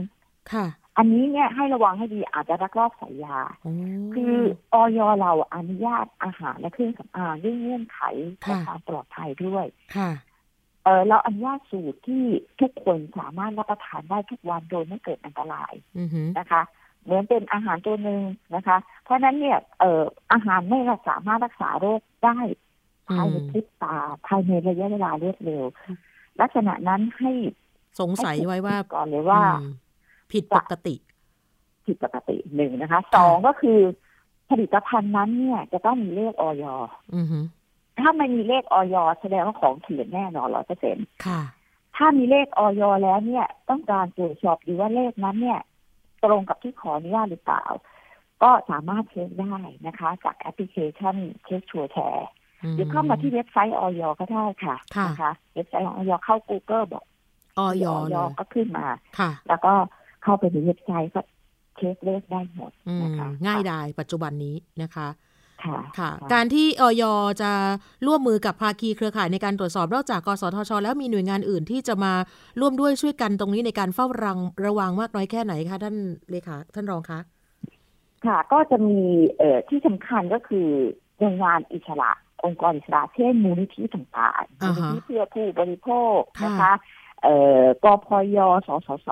อันนี้เนี่ยให้ระวังให้ดีอาจจะรักลอบใส่ยาคือออยเราอนุญาตอาหารและเครื่องสำอางด้วยเงื่อนไขความปลอดภัยด้วยเออเราอนุญาตสูตรที่ทุกคนสามารถรับประทานได้ทุกวันโดยไม่เกิดอันตรายนะคะเหมือนเป็นอาหารตัวหนึ่งนะคะเพราะนั้นเนี่ยเอออาหารไม่สามารถรักษาโรคได้ภายในพริบตาภายในระยะเวลารวดเร็วลักษณะนั้นให้สงสัยไว้ว่าก่อนเลยว่าผิดปกติผิดปกติหนึ่งนะคะสองก็คือผลิตภัณฑ์นั้นเนี่ยจะต้องมีเลขออยถ้าไม่มีเลขออยแสดงว่าของเถื่อนแน่นอน ร้อยเปอร์เซ็นต์ ค่ะถ้ามีเลขออยแล้วเนี่ยต้องการตรวจสอบดูว่าเลขนั้นเนี่ยตรงกับที่ขออนุญาตหรือเปล่าก็สามารถเช็คได้นะคะจากแอปพลิเคชันเช็คชัวร์แชร์หรือเข้ามาที่เว็บไซต์ออยก็ได้ค่ะนะคะเว็บไซต์ของออยเข้า Google บอกออยก็ขึ้นมาแล้วก็เข้าไปในเว็บไซต์ก็เช็คเลขได้หมดนะคะง่ายดายปัจจุบันนี้นะคะ ค่ะการที่อย.จะร่วมมือกับภาคีเครือข่ายในการตรวจสอบนอกจากกสทช.แล้วมีหน่วยงานอื่นที่จะมาร่วมด้วยช่วยกันตรงนี้ในการเฝ้าระวังมากน้อยแค่ไหนคะท่านเลขาท่านรองคะค่ะก็จะมีที่สำคัญก็คือหน่วยงานอิสระองค์กรอิสระเช่นมูลนิธิต่างๆมูลนิธิเพื่อผู้บริโภคนะคะกพย.สสส.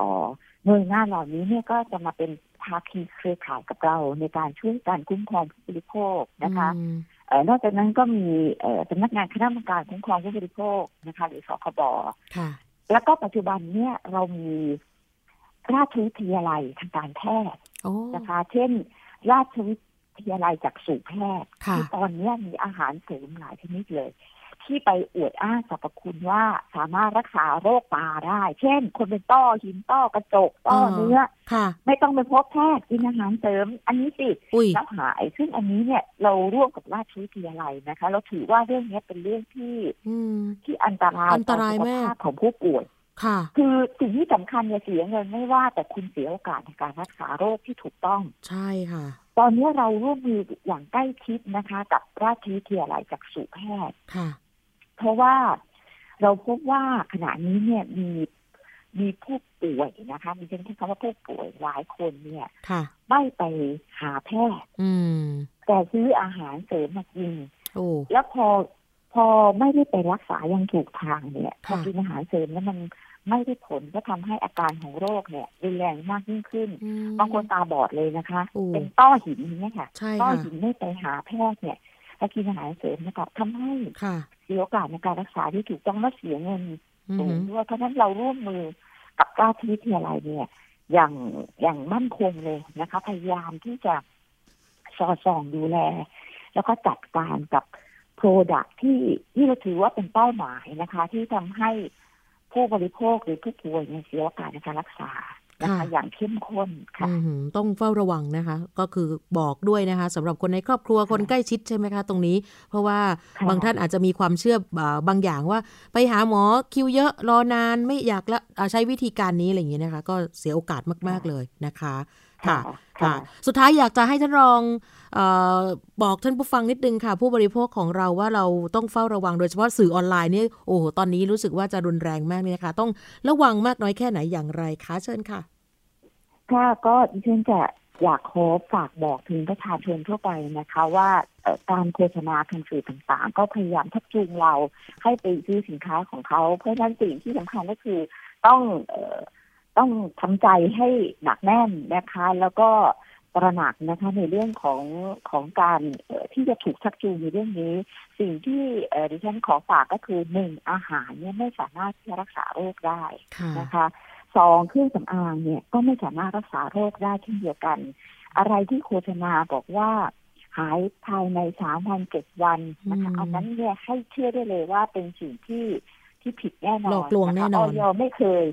หน่วยงานเหล่านี้เนี่ยก็จะมาเป็นภาคีเครือข่ายกับเราในการช่วยการคุ้มครองผู้บริโภคนะคะนอกจากนั้นก็มีสำนักงานคณะกรรมการคุ้มครองผู้บริโภคนะคะหรือสคบ.แล้วก็ปัจจุบันเนี่ยเรามีราชวิทยาลัยทางการแพทย์นะคะเช่นราชวิทยาลัยจักษุแพทย์ที่ตอนนี้มีอาหารเสริมหลายชนิดเลยที่ไปอวดอ้างสรรพคุณว่าสามารถรักษาโรคตาได้เช่นคนเป็นต้อหินต้อกระจกต้อเนื้อไม่ต้องไปพบแพทย์กินอาหารเสริมอันนี้สิแล้วหายซึ่งอันนี้เนี่ยเราร่วมกับราชวิทยาลัยนะคะเราถือว่าเรื่องนี้เป็นเรื่องที่ที่อันตรายต่อสุขภาพของผู้ป่วยคือสิ่งที่สำคัญเนี่ยเสียเงินไม่ว่าแต่คุณเสียโอกาสในการรักษาโรคที่ถูกต้องใช่ค่ะตอนนี้เราร่วมมืออย่างใกล้ชิดนะคะกับราชวิทยาลัยจักษุแพทย์เพราะว่าเราพบว่าขณะนี้เนี่ยมีมีผู้ป่วยนะคะมีเช่นที่คำว่าผู้ป่วยหลายคนเนี่ยไม่ไปหาแพทย์แต่ซื้ออาหารเสริมมากินแล้วพอพอไม่ได้ไปรักษายังถูกทางเนี่ยพอกินอาหารเสริมแล้วมันไม่ได้ผลก็ทำให้อาการของโรคเนี่ยรุนแรงมากยิ่งขึ้นบางคนตาบอดเลยนะคะเป็นต้อหินเนี่ยค่ะต้อหินไม่ไปหาแพทย์เนี่ยถ้ากินอาหารเสริมนะครับทำให้เสียโอกาสในการรักษาที่ถูกต้องและเสียเงินสูงด้วยเพราะฉะนั้นเราร่วมมือกับราชวิทยาลัยเนี่ยอย่างอย่างมั่นคงเลยนะคะพยายามที่จะสอดส่องดูแลแล้วก็จัดการกับโปรดักต์ที่ที่เราถือว่าเป็นเป้าหมายนะคะที่ทำให้ผู้บริโภคหรือผู้ป่วยเนี่ยเสียโอกาสในการรักษานะคะอย่างเข้มข้นค่ะต้องเฝ้าระวังนะคะก็คือบอกด้วยนะคะสำหรับคนในครอบครัวคนใกล้ชิดใช่ไหมคะตรงนี้เพราะว่าบางท่านอาจจะมีความเชื่อบางอย่างว่าไปหาหมอคิวเยอะรอนานไม่อยากละใช้วิธีการนี้อะไรอย่างนี้นะคะก็เสียโอกาสมากๆเลยนะคะค่ะค่ะสุดท้ายอยากจะให้ท่านรองเอ่อบอกท่านผู้ฟังนิดนึงค่ะผู้บริโภคของเราว่าเราต้องเฝ้าระวังโดยเฉพาะสื่อออนไลน์เนี่ยโอ้โหตอนนี้รู้สึกว่าจะรุนแรงมากเลยนะคะต้องระวังมากน้อยแค่ไหนอย่างไรคะเชิญค่ะค่ะก็ดิฉันจะอยากขอฝากบอกถึงประชาชนทั่วไปนะคะว่าการโฆษณาทางสื่อต่างๆก็พยายามทักจูงเราให้ไปซื้อสินค้าของเขาเพราะฉะนั้นสิ่งที่สำคัญก็คือต้องเอ่อต้องทำใจให้หนักแน่นนะคะแล้วก็ตระหนักนะคะในเรื่องของของการที่จะถูกชักจูงในเรื่องนี้สิ่งที่ดิฉันขอฝากก็คือหนึ่งอาหารเนี่ยไม่สามารถที่จะรักษาโรคได้นะคะสองเครื่องสำอางเนี่ยก็ไม่สามารถรักษาโรคได้เช่นเดียวกันอะไรที่โฆษณาบอกว่าหายภายในสามวันเจ็ดวันนะคะอันนั้นเนี่ยให้เชื่อได้เลยว่าเป็นสิ่งที่ที่ผิดแน่นอนหลอกลวงแน่นอนอย.ไม่เคย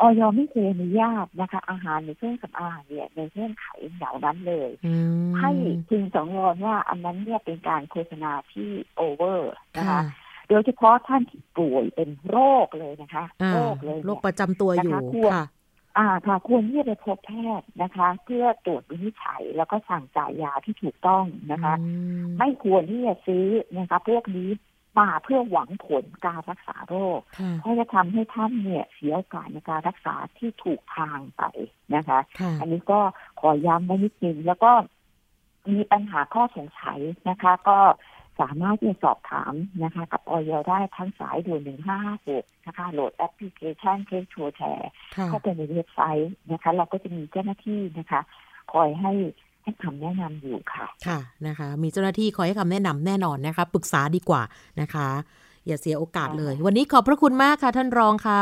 อย.ไม่เคยอนุญาตนะคะอาหารในเครื่องสำอางเนี่ยในเงื่อนไขอย่างนั้นเลยให้พึงสังวรว่าอันนั้นเนี่ยเป็นการโฆษณาที่โอเวอร์นะคะโดยเฉพาะท่านที่ป่วยเป็นโรคเลยนะคะโรคเลยโรคประจำตัวอยู่ค่ะอ่าค่ะควรที่จะไปพบแพทย์นะคะเพื่อตรวจวินิจฉัยแล้วก็สั่งจ่ายยาที่ถูกต้องนะคะไม่ควรที่จะซื้อนะคะพวกนี้มาเพื่อหวังผลการรักษาโรคเพราะจะทำให้ท่านเนี่ยเสียโอกาสในการรักษาที่ถูกทางไปนะคะอันนี้ก็ขอย้ำไว้นิดนึงแล้วก็มีปัญหาข้อสงสัยนะคะก็สามารถที่จะสอบถามนะคะกับอย.ได้ทั้งสายด่วนหนึ่งห้าห้าหกนะคะโหลดแอปพลิเคชันเคสโชว์แชร์เข้าไปในเว็บไซต์นะคะเราก็จะมีเจ้าหน้าที่นะคะคอยให้ให้คำแนะนำอยู่ค่ะค่ะนะคะมีเจ้าหน้าที่คอยให้คำแนะนำแน่นอนนะคะปรึกษาดีกว่านะคะอย่าเสียโอกาสเลยวันนี้ขอบพระคุณมากค่ะท่านรองค่ะ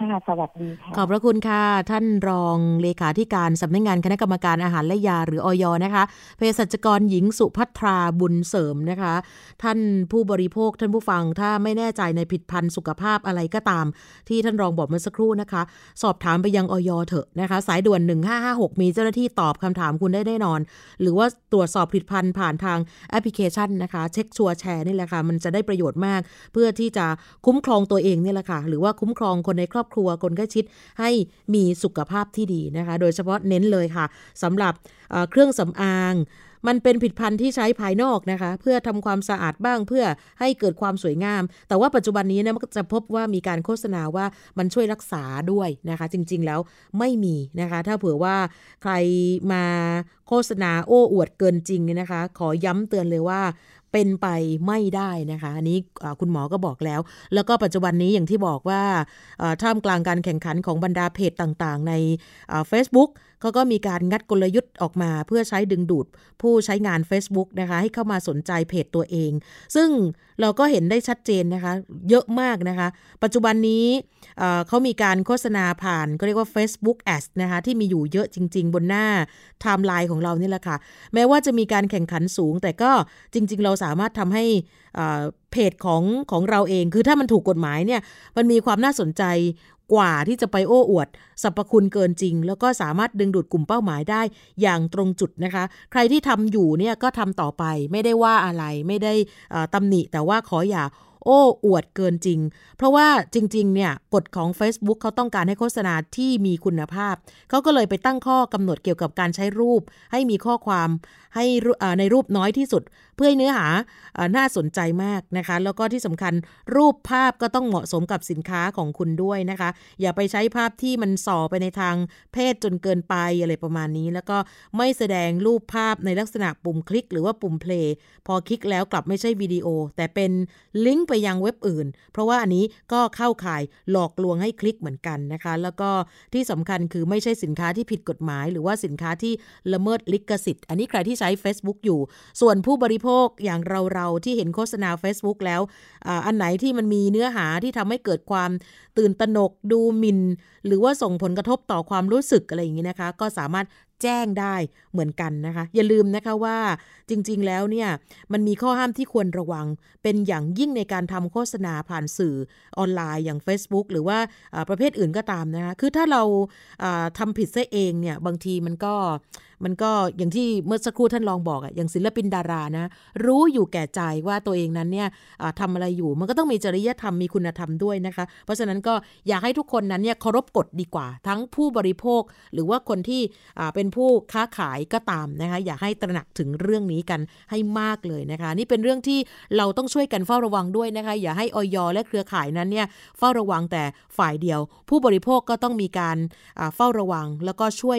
ค่ะสวัสดีค่ะขอบพระคุณค่ะท่านรองเลขาธิการสำนักงานคณะกรรมการอาหารและยาหรืออย.นะคะเภสัชกรหญิงสุภัทราบุญเสริมนะคะท่านผู้บริโภคท่านผู้ฟังถ้าไม่แน่ใจในผลิตภัณฑ์สุขภาพอะไรก็ตามที่ท่านรองบอกเมื่อสักครู่นะคะสอบถามไปยังอย.เถอะนะคะสายด่วนหนึ่งห้าห้าหกมีเจ้าหน้าที่ตอบคำถามคุณได้แน่นอนหรือว่าตรวจสอบผลิตภัณฑ์ผ่านทางแอปพลิเคชันนะคะเช็คชัวร์แชร์นี่แหละค่ะมันจะได้ประโยชน์มากเพื่อที่จะคุ้มครองตัวเองนี่แหละค่ะหรือว่าคุ้มครองคนในครอบครัวคนใกล้ชิดให้มีสุขภาพที่ดีนะคะโดยเฉพาะเน้นเลยค่ะสำหรับเครื่องสำอาง มันเป็นผลิตภัณฑ์ที่ใช้ภายนอกนะคะเพื่อทำความสะอาดบ้างเพื่อให้เกิดความสวยงามแต่ว่าปัจจุบันนี้เนี่ยมันจะพบว่ามีการโฆษณาว่ามันช่วยรักษาด้วยนะคะจริงๆแล้วไม่มีนะคะถ้าเผื่อว่าใครมาโฆษณาโอ้อวดเกินจริงนะคะขอย้ำเตือนเลยว่าเป็นไปไม่ได้นะคะอันนี้คุณหมอก็บอกแล้วแล้วก็ปัจจุบันนี้อย่างที่บอกว่าท่ามกลางการแข่งขันของบรรดาเพจต่างๆในเฟซบุ๊กเขาก็มีการงัดกลยุทธ์ออกมาเพื่อใช้ดึงดูดผู้ใช้งาน Facebook นะคะให้เข้ามาสนใจเพจตัวเองซึ่งเราก็เห็นได้ชัดเจนนะคะเยอะมากนะคะปัจจุบันนี้เขามีการโฆษณาผ่านก็เรียกว่า Facebook Ads นะคะที่มีอยู่เยอะจริงๆบนหน้าไทม์ไลน์ของเรานี่แหละค่ะแม้ว่าจะมีการแข่งขันสูงแต่ก็จริงๆเราสามารถทำให้เพจของของเราเองคือถ้ามันถูกกฎหมายเนี่ยมันมีความน่าสนใจกว่าที่จะไปโอ้อวดสรรพคุณเกินจริงแล้วก็สามารถดึงดูดกลุ่มเป้าหมายได้อย่างตรงจุดนะคะใครที่ทำอยู่เนี่ยก็ทำต่อไปไม่ได้ว่าอะไรไม่ได้ตำหนิแต่ว่าขออย่าโอ้อวดเกินจริงเพราะว่าจริงๆเนี่ยกฎของ Facebook เขาต้องการให้โฆษณาที่มีคุณภาพเขาก็เลยไปตั้งข้อกำหนดเกี่ยวกับการใช้รูปให้มีข้อความให้ในรูปน้อยที่สุดเพื่อให้เนื้อหาน่าสนใจมากนะคะแล้วก็ที่สำคัญรูปภาพก็ต้องเหมาะสมกับสินค้าของคุณด้วยนะคะอย่าไปใช้ภาพที่มันส่อไปในทางเพศจนเกินไปอะไรประมาณนี้แล้วก็ไม่แสดงรูปภาพในลักษณะปุ่มคลิกหรือว่าปุ่มเพลย์พอคลิกแล้วกลับไม่ใช่วิดีโอแต่เป็นลิงก์ไปยังเว็บอื่นเพราะว่าอันนี้ก็เข้าข่ายหลอกลวงให้คลิกเหมือนกันนะคะแล้วก็ที่สำคัญคือไม่ใช่สินค้าที่ผิดกฎหมายหรือว่าสินค้าที่ละเมิดลิขสิทธิ์อันนี้ใครที่ใช้ Facebook อยู่ส่วนผู้บริโภคอย่างเราๆที่เห็นโฆษณา Facebook แล้วอ่าอันไหนที่มันมีเนื้อหาที่ทำให้เกิดความตื่นตระหนกดูหมิ่นหรือว่าส่งผลกระทบต่อความรู้สึกอะไรอย่างงี้นะคะก็สามารถแจ้งได้เหมือนกันนะคะอย่าลืมนะคะว่าจริงๆแล้วเนี่ยมันมีข้อห้ามที่ควรระวังเป็นอย่างยิ่งในการทำโฆษณาผ่านสื่อออนไลน์อย่าง Facebook หรือว่าประเภทอื่นก็ตามนะคะคือถ้าเราทำผิดซะเองเนี่ยบางทีมันก็มันก็อย่างที่เมื่อสักครู่ท่านลองบอกอะอย่างศิลปินดารานะรู้อยู่แก่ใจว่าตัวเองนั้นเนี่ยทำอะไรอยู่มันก็ต้องมีจริยธรรมมีคุณธรรมด้วยนะคะเพราะฉะนั้นก็อยากให้ทุกคนนั้นเนี่ยเคารพกฎดีกว่าทั้งผู้บริโภคหรือว่าคนที่เป็นผู้ค้าขายก็ตามนะคะอยากให้ตระหนักถึงเรื่องนี้กันให้มากเลยนะคะนี่เป็นเรื่องที่เราต้องช่วยกันเฝ้าระวังด้วยนะคะอย่าให้อย.และเครือข่ายนั้นเนี่ยเฝ้าระวังแต่ฝ่ายเดียวผู้บริโภคก็ต้องมีการเฝ้าระวังแล้วก็ช่วย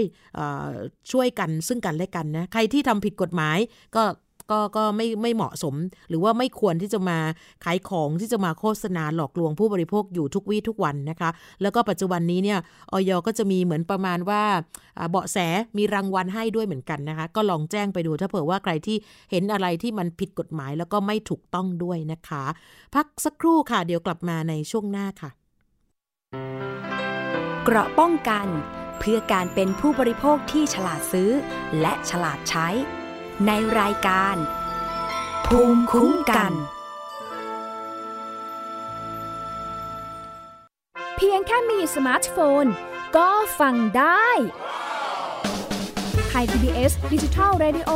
ช่วยกันซึ่งกันและกันนะใครที่ทำผิดกฎหมายก็ก็ก็ไม่ไม่เหมาะสมหรือว่าไม่ควรที่จะมาขายของที่จะมาโฆษณาหลอกลวงผู้บริโภคอยู่ทุกวี่ทุกวันนะคะแล้วก็ปัจจุบันนี้เนี่ยอย.ก็จะมีเหมือนประมาณว่าเบาะแสมีรางวัลให้ด้วยเหมือนกันนะคะก็ลองแจ้งไปดูถ้าเผื่อว่าใครที่เห็นอะไรที่มันผิดกฎหมายแล้วก็ไม่ถูกต้องด้วยนะคะพักสักครู่ค่ะเดี๋ยวกลับมาในช่วงหน้าค่ะเกราะป้องกันเพื่อการเป็นผู้บริโภคที่ฉลาดซื้อและฉลาดใช้ในรายการภูมิคุ้มกันเพียงแค่มีสมาร์ทโฟนก็ฟังได้ไทย พี บี เอส Digital Radio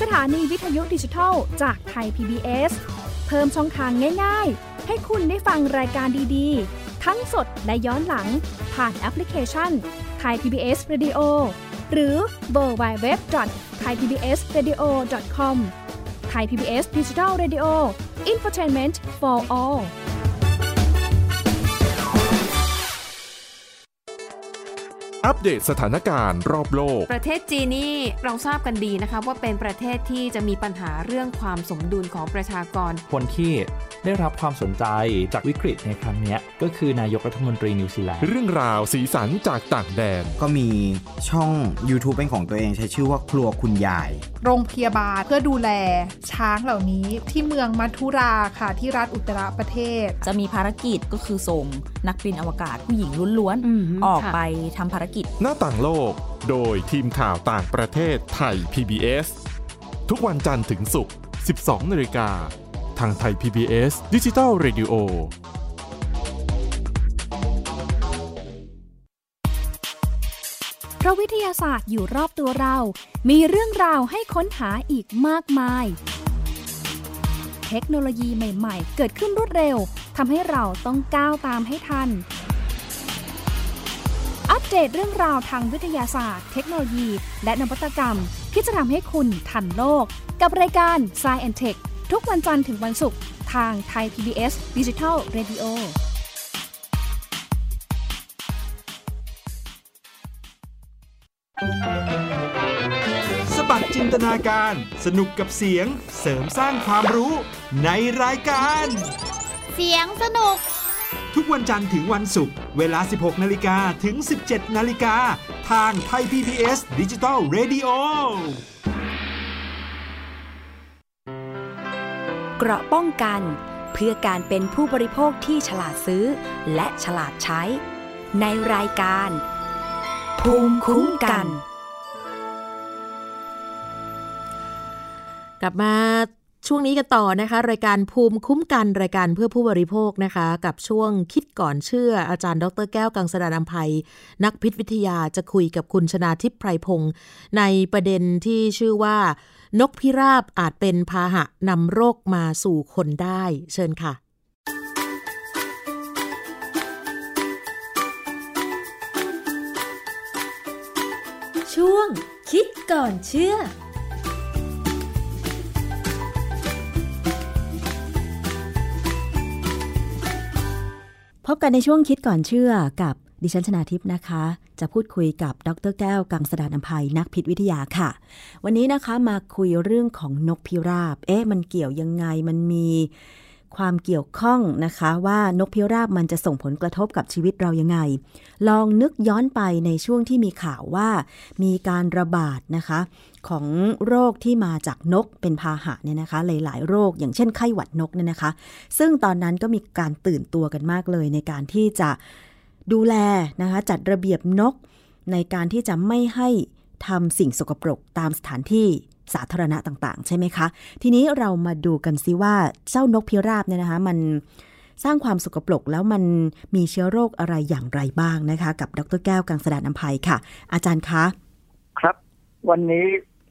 สถานีวิทยุดิจิทัลจากไทย พี บี เอส เพิ่มช่องทางง่ายๆให้คุณได้ฟังรายการดีๆทั้งสดและย้อนหลังผ่านแอปพลิเคชันไทย พี บี เอส Radio หรือ ดับเบิลยู ดับเบิลยู ดับเบิลยู ดอท ไทย พี บี เอส เรดิโอ ดอท คอม Thai พี บี เอส Digital Radio Infotainment for all อัปเดตสถานการณ์รอบโลกประเทศจีนนี่เราทราบกันดีนะคะว่าเป็นประเทศที่จะมีปัญหาเรื่องความสมดุลของประชากรคนที่ได้รับความสนใจจากวิกฤตในครั้งนี้ก็คือนายกรัฐมนตรีนิวซีแลนด์เรื่องราวสีสันจากต่างแดนก็มีช่อง YouTube เป็นของตัวเองใช้ชื่อว่าครัวคุณยายโรงพยาบาลเพื่อดูแลช้างเหล่านี้ที่เมืองมัทุราค่ะที่รัฐอุตตรประเทศจะมีภารกิจก็คือส่งนักบินอวกาศผู้หญิงล้วนๆออกไปทำภารกิจหน้าต่างโลกโดยทีมข่าวต่างประเทศไทย พี บี เอส ทุกวันจันทร์ถึงศุกร์ สิบสองนาฬิกาทางไทย พี บี เอส Digital Radio เพราะวิทยาศาสตร์อยู่รอบตัวเรามีเรื่องราวให้ค้นหาอีกมากมายเทคโนโลยีใหม่ๆเกิดขึ้นรวดเร็วทำให้เราต้องก้าวตามให้ทันอัปเดตเรื่องราวทางวิทยาศาสตร์เทคโนโลยีและนวัตกรรม ที่จะทำให้คุณทันโลกกับรายการ Science and Tech ทุกวันจันทร์ถึงวันศุกร์ทางไทย พี บี เอส Digital Radioสบัดจินตนาการสนุกกับเสียงเสริมสร้างความรู้ในรายการเสียงสนุกทุกวันจันทร์ถึงวันศุกร์เวลา สิบหกนาฬิกา ถึง สิบเจ็ดนาฬิกา ทางไทย พี บี เอส Digital Radio เกราะป้องกันเพื่อการเป็นผู้บริโภคที่ฉลาดซื้อและฉลาดใช้ในรายการภูมิคุ้มกันกลับมาช่วงนี้กันต่อนะคะรายการภูมิคุ้มกันรายการเพื่อผู้บริโภคนะคะกับช่วงคิดก่อนเชื่ออาจารย์ดร.แก้วกังสดาลอำไพนักพิษวิทยาจะคุยกับคุณชนาทิพย์ไพรพงศ์ในประเด็นที่ชื่อว่านกพิราบอาจเป็นพาหะนำโรคมาสู่คนได้เชิญค่ะช่วงคิดก่อนเชื่อพบกันในช่วงคิดก่อนเชื่อกับดิฉันชนาทิพย์นะคะจะพูดคุยกับดร.แก้วกังสดาลอำไพนักพิษวิทยาค่ะวันนี้นะคะมาคุยเรื่องของนกพิราบเอ๊ะมันเกี่ยวยังไงมันมีความเกี่ยวข้องนะคะว่านกพิราบมันจะส่งผลกระทบกับชีวิตเรายังไงลองนึกย้อนไปในช่วงที่มีข่าวว่ามีการระบาดนะคะของโรคที่มาจากนกเป็นพาหะเนี่ยนะคะหลายๆโรคอย่างเช่นไข้หวัดนกเนี่ยนะคะซึ่งตอนนั้นก็มีการตื่นตัวกันมากเลยในการที่จะดูแลนะคะจัดระเบียบนกในการที่จะไม่ให้ทำสิ่งสกปรกตามสถานที่สาธารณะต่างๆใช่ไหมคะทีนี้เรามาดูกันซิว่าเจ้านกพิราบเนี่ยนะคะมันสร้างความสกปรกแล้วมันมีเชื้อโรคอะไรอย่างไรบ้างนะคะกับดร.แก้วกังสดาลอำไพค่ะอาจารย์คะครับวันนี้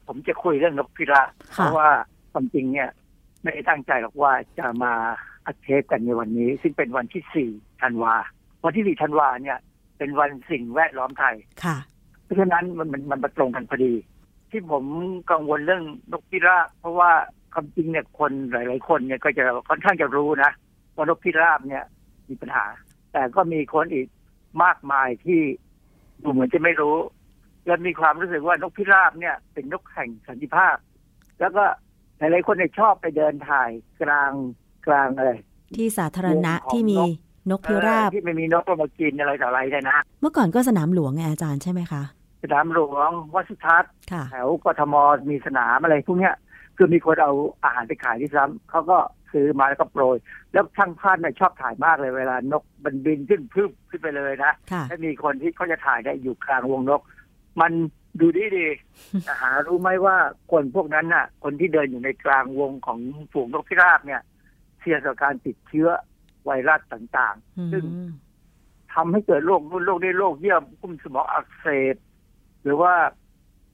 ผมจะคุยเรื่องนกพิราบเพราะว่าความจริงเนี่ยไม่ได้ตั้งใจหรอกว่าจะมาอัดเทปกันในวันนี้ซึ่งเป็นวันที่สี่ธันวาวันที่สี่ธันวาเนี่ยเป็นวันสิ่งแวดล้อมไทยค่ะเพราะฉะนั้นมันมันมันตรงกันพอดีที่ผมกังวลเรื่องนกพิราบเพราะว่าความจริงเนี่ยคนหลายๆคนเนี่ยก็จะค่อนข้างจะรู้นะว่านกพิราบเนี่ยมีปัญหาแต่ก็มีคนอีกมากมายที่ดูเหมือนจะไม่รู้และมีความรู้สึกว่านกพิราบเนี่ยเป็นนกแห่งสันติภาพแล้วก็หลายๆคนเนี่ยชอบไปเดินถ่ายกลางกลางอะไรที่สาธารณะที่มีนกพิราบที่ไม่มีนกมากินอะไรต่ออะไรได้นะเมื่อก่อนก็สนามหลวงไงอาจารย์ใช่ไหมคะสนามหลวงวัดสุทัศน์แถวกทมมีสนามอะไรพวกเนี้ยคือมีคนเอาอาหารไปขายที่ซ้ำเขาก็ซื้อมาแล้วก็โปรยแล้วช่างภาพเนี่ยชอบถ่ายมากเลยเวลานกมันบินขึ้นพึบขึ้นไปเลยนะถ้ามีคนที่เขาจะถ่ายได้อยู่กลางวงนกมันดูดีดีแต่หารู้ไหมว่าคนพวกนั้นน่ะคนที่เดินอยู่ในกลางวงของฝูงนกพิราบเนี่ยเสี่ยงต่อการติดเชื้อไวรัสต่างๆซึ่งทำให้เกิดโรคนู่นโรคนี้โรคเยื่อหุ้มสมองอักเสบหรือว่า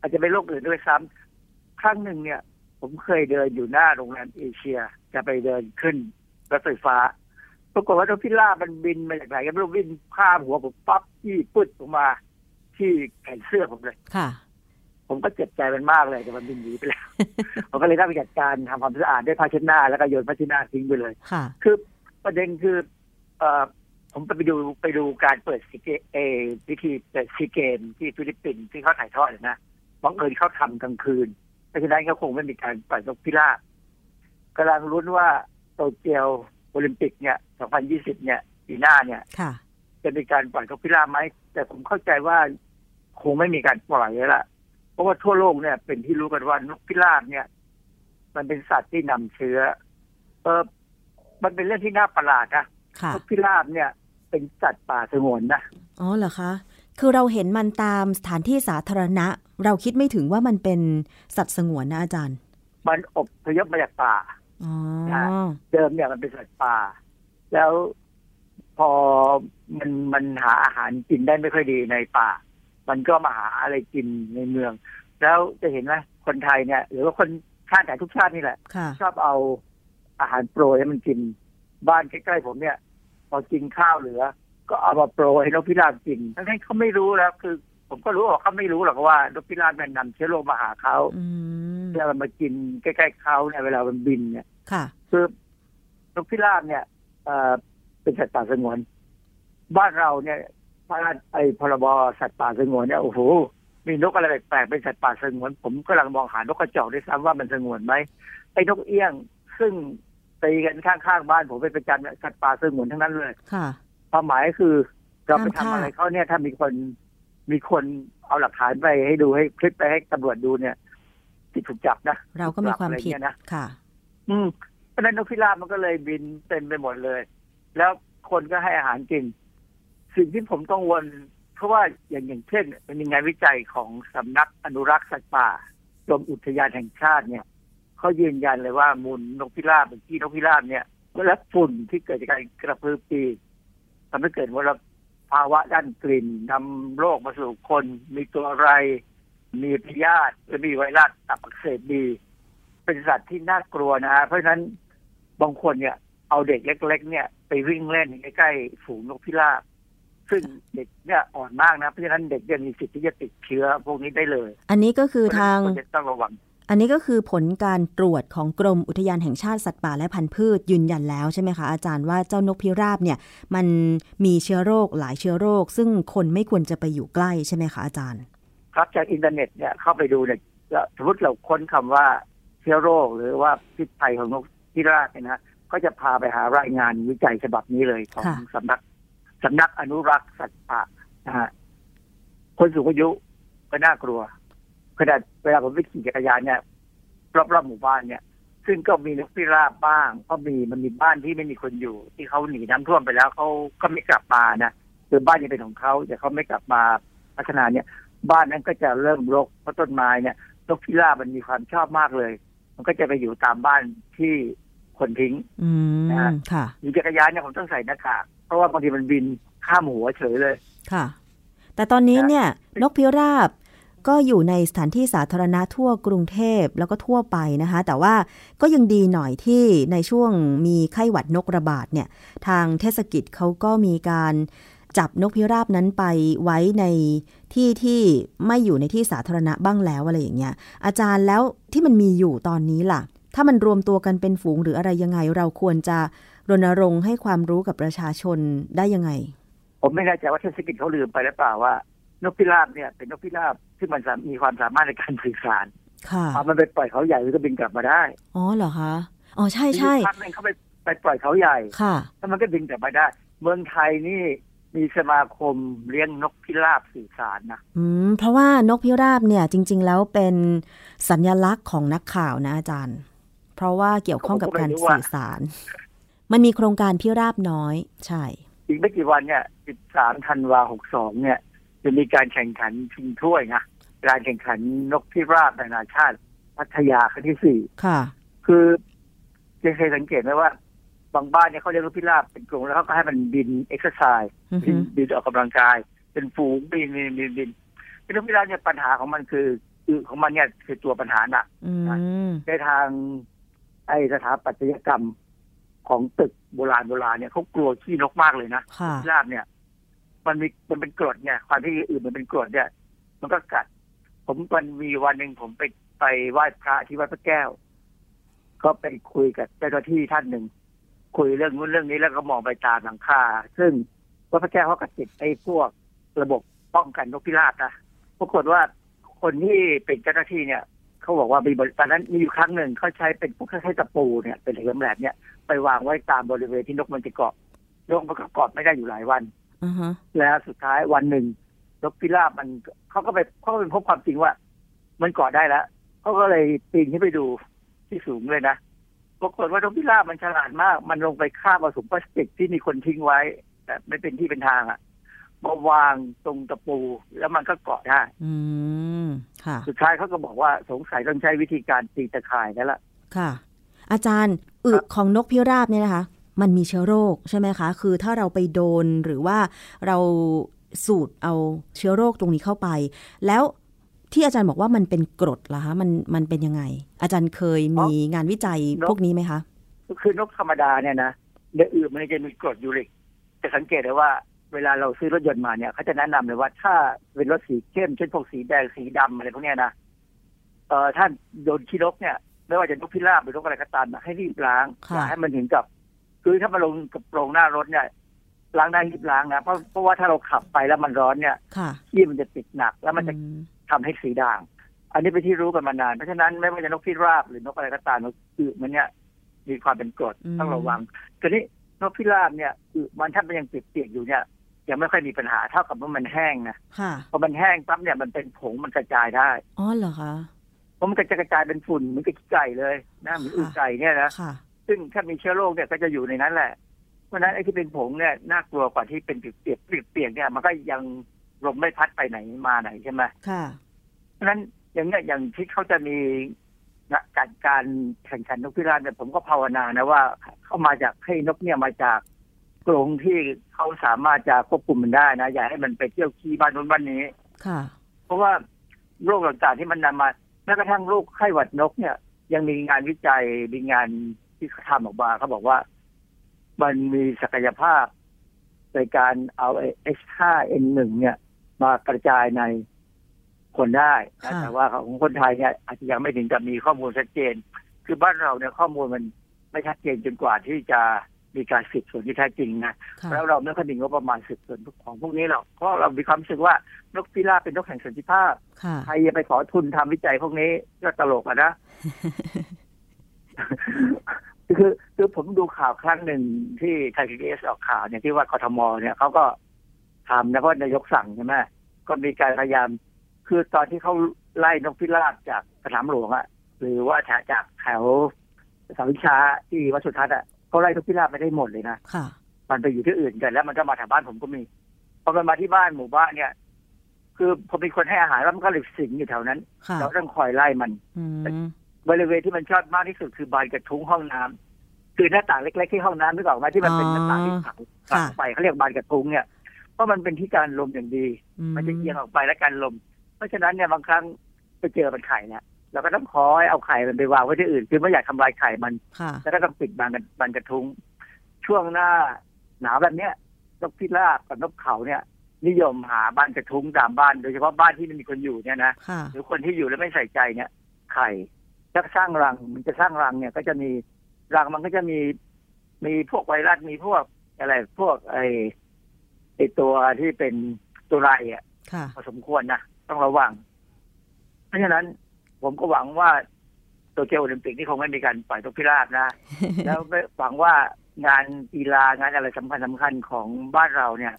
อาจจะเป็นโรคอื่นด้วยซ้ำครั้งหนึ่งเนี่ยผมเคยเดินอยู่หน้าโรงแรมเอเชียจะไปเดินขึ้นรถไฟฟ้าปรากฏว่านกพิราบมันบินมาจากไหนก็ไม่รู้บินข้ามหัวผมปั๊บที่ปึ๊ดลงมาที่แขนเสื้อผมเลยค่ะผมก็เจ็บใจมันมากเลยแต่มันบินหนีไปแล้ว ผมก็เลยต้องไปจัดการทำความสะอาดด้วยผ้าเช็ดหน้าแล้วก็โยนผ้าเช็ดหน้าทิ้งไปเลยค่ะคือประเด็นคือเอ่อผมไปดูไปดูการเปิดซีเกเอวิธีเปิดซีเกมที่ฟิลิปปินส์ที่เขาถ่ายทอดนะบังเอิญเขาทำกลางคืนเพราะฉะนั้นเขาคงไม่มีการปล่อยนกพิราบกำลังลุ้นว่าโตเกียวโอลิมปิกเนี่ยสองพันยี่สิบเนี่ยปีหน้าเนี่ยจะมีการปล่อยนกพิราบไหมแต่ผมเข้าใจว่าคงไม่มีการปล่อยแล้วล่ะเพราะว่าทั่วโลกเนี่ยเป็นที่รู้กันว่านกพิราบเนี่ยมันเป็นสัตว์ที่นำเชื้อเออมันเป็นเรื่องที่น่าประหลาดนะนกพิราบเนี่ยเป็นสัตว์ป่าสงวนนะอ๋อเหรอคะคือเราเห็นมันตามสถานที่สาธารณะเราคิดไม่ถึงว่ามันเป็นสัตว์สงวนนะอาจารย์มันอบพยพมาจากป่าอ๋อนะเดิมเนี่ยมันเป็นสัตว์ป่าแล้วพอมันมันหาอาหารกินได้ไม่ค่อยดีในป่ามันก็มาหาอะไรกินในเมืองแล้วจะเห็นไหมคนไทยเนี่ยหรือว่าคนชาติไหนทุกชาตินี่แหละชอบเอาอาหารโปรยให้มันกินบ้านใกล้ๆผมเนี่ยพอกินข้าวเหลือก็เอามาโปรยให้นกพิราบกินทั้งที่เขาไม่รู้แล้วคือ ผมก็รู้ว่าเขาไม่รู้หรอกว่านกพิราบมันนำเชื้อโรคมาหาเขาเวลามันมากินใกล้ๆเขาเนี่ยเวลามันบินเนี่ยคือนกพิราบเนี่ยเป็นสัตว์ป่าสงวนบ้านเราเนี่ยพระราชไอ้พรบสัตว์ป่าสงวนเนี่ยโอ้โหมีนกอะไรแปลกๆเป็นสัตว์ป่าสงวนผมกำลังมองหานกกระจอกด้วยซ้ำว่ามันสงวนไหมไอ้นกเอี้ยงซึ่งตีกันข้างๆบ้านผมเป็นประจำสัตว์ป่าสงวนทั้งนั้นเลยความหมายคือเราไปทำอะไรเขาเนี่ยถ้ามีคนมีคนเอาหลักฐานไปให้ดูให้คลิปไปให้ตำรวจดูเนี่ยติดถูกจับนะเราก็มีความผิดนะค่ะอืมเพราะฉะนั้นนกพิราบมันก็เลยบินเต็มไปหมดเลยแล้วคนก็ให้อาหารกินสิ่งที่ผมกังวลเพราะว่าอย่างอย่างเช่นมันมีงานวิจัยของสำนักอนุรักษ์สัตว์ป่ากรมอุทยานแห่งชาติเนี่ยเขายืนยันเลยว่ามูลนกพิราบเป็นขี้นกพิราบเนี่ยและฝุ่นที่เกิดจากการกระพือปีกทำให้เกิดว่าภาวะด้านกลิ่นนำโรคมาสู่คนมีตัวอะไรมีพยาธิหรือมีไวรัสตับอักเสบบีเป็นสัตว์ที่น่ากลัวนะเพราะฉะนั้นบางคนเนี่ยเอาเด็กเล็กๆเนี่ยไปวิ่งเล่นใกล้ๆฝูงนกพิราบซึ่งเด็กเนี่ยอ่อนมากนะเพราะฉะนั้นเด็กยังมีสิทธิ์ที่จะติดเชื้อพวกนี้ได้เลยอันนี้ก็คือทางต้องระวังอันนี้ก็คือผลการตรวจของกรมอุทยานแห่งชาติสัตว์ป่าและพันธุ์พืชยืนยันแล้วใช่ไหมคะอาจารย์ว่าเจ้านกพิราบเนี่ยมันมีเชื้อโรคหลายเชื้อโรคซึ่งคนไม่ควรจะไปอยู่ใกล้ใช่ไหมคะอาจารย์ครับจากอินเทอร์เน็ตเนี่ยเข้าไปดูเนี่ยสมมติเราค้นคำว่าเชื้อโรคหรือว่าพิษภัยของนกพิราบเนี่ยนะก็จะพาไปหารายงานวิจัยฉบับนี้เลยของสำนักสำนักอนุรักษ์สัตว์ป่านะฮะคนสูงอายุก็น่ากลัวขนาดเวลาผมไปขี่จักรยานเนี่ยรอบๆหมู่บ้านเนี่ยซึ่งก็มีนกพิราบบ้างก็มีมันมีบ้านที่ไม่มีคนอยู่ที่เขาหนีน้ำท่วมไปแล้วเขาก็ไม่กลับมานะคือบ้านยังเป็นของเขาแต่เขาไม่กลับมาพัฒนาเนี่ยบ้านนั้นก็จะเริ่มรกเพราะต้นไม้เนี่ยนกพิราบมันมีความชอบมากเลยมันก็จะไปอยู่ตามบ้านที่คนทิ้งนะขี่จักรยานเนี่ยผมต้องใส่หน้ากากเพราะว่าบางทีมันบินข้ามหัวเฉยเลยค่ะแต่ตอนนี้เนี่ยนกพิราบก็อยู่ในสถานที่สาธารณะทั่วกรุงเทพแล้วก็ทั่วไปนะคะแต่ว่าก็ยังดีหน่อยที่ในช่วงมีไข้หวัดนกระบาดเนี่ยทางเทศกิจเขาก็มีการจับนกพิราบนั้นไปไว้ในที่ที่ไม่อยู่ในที่สาธารณะบ้างแล้วอะไรอย่างเงี้ยอาจารย์แล้วที่มันมีอยู่ตอนนี้ล่ะถ้ามันรวมตัวกันเป็นฝูงหรืออะไรยังไงเราควรจะรณรงค์ให้ความรู้กับประชาชนได้ยังไงผมไม่แน่ใจว่าเทศกิจเขาลืมไปหรือเปล่าว่านกพิราบเนี่ยเป็นนกพิราบที่มันมีความสามารถในการสื่อสารค่ะพอมันไปปล่อยเขาใหญ่มันก็บินกลับมาได้อ๋อเหรอคะอ๋อใช่ใช่พักนึงเขาไปไปปล่อยเขาใหญ่ค่ะแล้วมันก็บินกลับมาได้เมืองไทยนี่มีสมาคมเลี้ยงนกพิราบสื่อสารนะอืมเพราะว่านกพิราบเนี่ยจริงๆแล้วเป็นสัญลักษณ์ของนักข่าวนะอาจารย์เพราะว่าเกี่ยวข้องกับการสื่อสารมันมีโครงการพิราบน้อยใช่อีกไม่กี่วันเนี่ยสิบสามธันวาคมหกสิบสองเนี่ยจะมีการแข่งขันชิงถ้วยนะการแข่งขันนกพิราบนานาชาติพัทยาครั้งที่สี่ค่ะคือจะเคยสังเกตไหมว่าบางบ้านเนี่ยเขาเลี้ยงนกพิราบเป็นกรงแล้วเขาก็ให้มันบินเอ็กซ์ไซส์บินออกกำลังกายเป็นฝูงบินบินบินบินนกพิราบเนี่ยปัญหาของมันคือของมันเนี่ยคือตัวปัญหาหนักในทางไอสถาปัตยกรรมของตึกโบราณโบราณเนี่ยเขากลัวขี้นกมากเลยนะพิราบเนี่ยมันมีมันเป็นกรดเนี่ยความที่อื่นมันเป็นกรดเนี่ยมันก็กัดผมวันมีวันหนึ่งผมไปไปไหว้พระที่วัดพระแก้วก็ไปคุยกับเจ้าหน้าที่ท่านหนึ่งคุยเรื่องนู้นเรื่องนี้แล้วก็มองไปตามหลังคาซึ่งวัดพระแก้วเขาก็ติดไอ้พวกระบบป้องกันนกพิราบนะปรากฏว่าคนที่เป็นเจ้าหน้าที่เนี่ยเขาบอกว่ามีตอนนั้นมีอยู่ครั้งหนึ่งเขาใช้เป็นพวกใช้ตะปูเนี่ยเป็นเหลี่ยมแหลมเนี่ยไปวางไว้ตามบริเวณที่นกมันจะเกาะนกมันก็เกาะไม่ได้อยู่หลายวันUh-huh. แล้วสุดท้ายวันหนึ่งนกพิราบมันเขาก็ไปเขาก็ไปพบความจริงว่ามันเกาะได้แล้วเขาก็เลยปีนขึ้นไปดูที่สูงเลยนะปรากฏว่านกพิราบมันฉลาดมากมันลงไปคาบเอาถุงพลาสติกที่มีคนทิ้งไว้แต่ไม่เป็นที่เป็นทางอ่ะมาวางตรงตะปูแล้วมันก็เกาะได้อืมค่ะสุดท้ายเขาก็บอกว่าสงสัยต้องใช้วิธีการตีตะข่ายนั่นแหละค่ะอาจารย์อึของนกพิราบเนี่ยนะคะมันมีเชื้อโรคใช่ไหมคะคือถ้าเราไปโดนหรือว่าเราสูดเอาเชื้อโรคตรงนี้เข้าไปแล้วที่อาจารย์บอกว่ามันเป็นกรดเหรอคะมันมันเป็นยังไงอาจารย์เคยมีงานวิจัยพวกนี้ไหมคะคือนกธรรมดาเนี่ยนะในอื่นมันจะมีกรดยูริกจะสังเกตได้ว่า เวลาเราซื้อรถยนต์มาเนี่ยเขาจะแนะนำเลยว่าถ้าเป็นรถสีเข้มเช่นพวกสีแดงสีดำอะไรพวกเนี้ยนะเอ่อท่านโดนขี้นกเนี่ยไม่ว่าจะนกพิราบหรือนกอะไรก็ตามให้รีบล้างอย่าให้มันถึงกับคือถ้ามาลงกับโปรงหน้ารถเนี่ยล้างได้รีบล้างนะเพราะเพราะว่าถ้าเราขับไปแล้วมันร้อนเนี่ยขี้มันจะติดหนักแล้วมันจะทำให้สีด่างอันนี้เป็นที่รู้กันมานานเพราะฉะนั้นไม่ว่าจะนกพิราบหรือนกอะไรก็ตามนกอึมันเนี่ยมีความเป็นกรดต้องระวังทีนี้นกพิราบเนี่ยอึมันถ้ามันยังติดเปียกอยู่เนี่ยยังไม่ค่อยมีปัญหาเท่ากับว่ามันแห้งนะพอมันแห้งปั๊บเนี่ยมันเป็นผงมันกระจายได้อ๋อเหรอคะเพราะมันกระจายเป็นฝุ่นมันก็ขี้ไก่เลยนะเหมือนอึไก่เนี่ยนะซึ่งถ้ามีเชื้อโรคเนี่ยก็จะอยู่ในนั้นแหละเพราะฉะนั้นไอ้ที่เป็นผงเนี่ยน่ากลัวกว่าที่เป็นเปียกๆเปียกๆเนี่ยมันก็ยังลมไม่พัดไปไหนมาไหนใช่ไหมค่ะเพราะฉะนั้นอย่างเนี้ยอย่างที่เขาจะมีการการแข่งขันนกพิราบเนี่ยผมก็ภาวนานะว่าเข้ามาจากให้นกเนี่ยมาจากกรงที่เขาสามารถจะควบคุมมันได้นะอย่าให้มันไปเที่ยวขี้บ้านนู้นบ้านนี้ค่ะเพราะว่าโรคต่างๆที่มันนำมาแม้กระทั่งโรคไข้หวัดนกเนี่ยยังมีงานวิจัยมีงานที่ทำออกมาเขาบอกว่ามันมีศักยภาพในการเอา เอช ห้า เอ็น หนึ่ง เนี่ยมากระจายในคนได้แต่ว่าของคนไทยเนี่ยอาจจะยังไม่ถึงกับมีข้อมูลชัดเจนคือบ้านเราเนี่ยข้อมูลมันไม่ชัดเจนจนกว่าที่จะมีการสืบสวนที่แท้จริงนะแล้วเราไม่ค่อยมีงบประมาณสืบสวนของพวกนี้หรอกเพราะเรามีความรู้สึกว่านกพิราบเป็นนกแห่งสันติภาพใครจะไปขอทุนทำวิจัยพวกนี้ก็ตลกอ่ะนะคือคือผมดูข่าวครั้งหนึ่งที่ไทยพีบีเอสออกข่าวเนี่ยที่ว่ากทมเนี่ยเขาก็ทำนะเพราะนายกสั่งใช่ไหมก็มีการพยายามคือตอนที่เขาไล่นกพิราบจากสนามหลวงอะหรือว่าจากแถวสาวิชาที่วัดสุทัศน์อะเขาไล่นกพิราบไม่ได้หมดเลยนะมันไปอยู่ที่อื่นกันแล้วมันก็มาแถวบ้านผมก็มีพอมันมาที่บ้านหมู่บ้านเนี่ยคือผมเป็นคนให้อาหารแล้วมันก็เลยสิงอยู่แถวนั้นเราต้องคอยไล่มันบริเวณที่มันชอบมากที่สุดคือบานกระทุ้งห้องน้ำคือหน้าต่างเล็กๆที่ห้องน้ำนึกออกไหมที่มันเป็นหน้าต่างที่ขังขังไปเขาเรียกบานกระทุ้งเนี่ยเพราะมันเป็นที่การลมอย่างดีมันจะเอียงออกไปและการลมเพราะฉะนั้นเนี่ยบางครั้งไปเจอมันไข่เนี่ยเราก็ต้องคอยเอาไข่มันไปวางไว้ที่อื่นคือไม่อยากทำลายไข่มันแล้วก็ต้องปิดบานกันบานกระทุ้งช่วงหน้าหนาวแบบเนี้ยนกพิราบกับนกเขาเนี่ยนิยมหาบ้านกระทุ้งตามบ้านโดยเฉพาะบ้านที่ไม่มีคนอยู่เนี่ยนะหรือคนที่อยู่แล้วไม่ใส่ใจเนี่ยไข่จะสร้างรังมันจะสร้างรังเนี่ยก็จะมีรังมันก็จะมีมีพวกไวรัสมีพวกอะไรพวกไอไอตัวที่เป็นตัวไรอ่ะพอสมควรนะต้องระวังเพราะฉะนั้นผมก็หวังว่าโตเกียวโอลิมปิกนี่คงไม่มีการปล่อยนกพิราบนะแล้วหวังว่างานกีฬางานอะไรสำคัญสำคัญของบ้านเราเนี่ย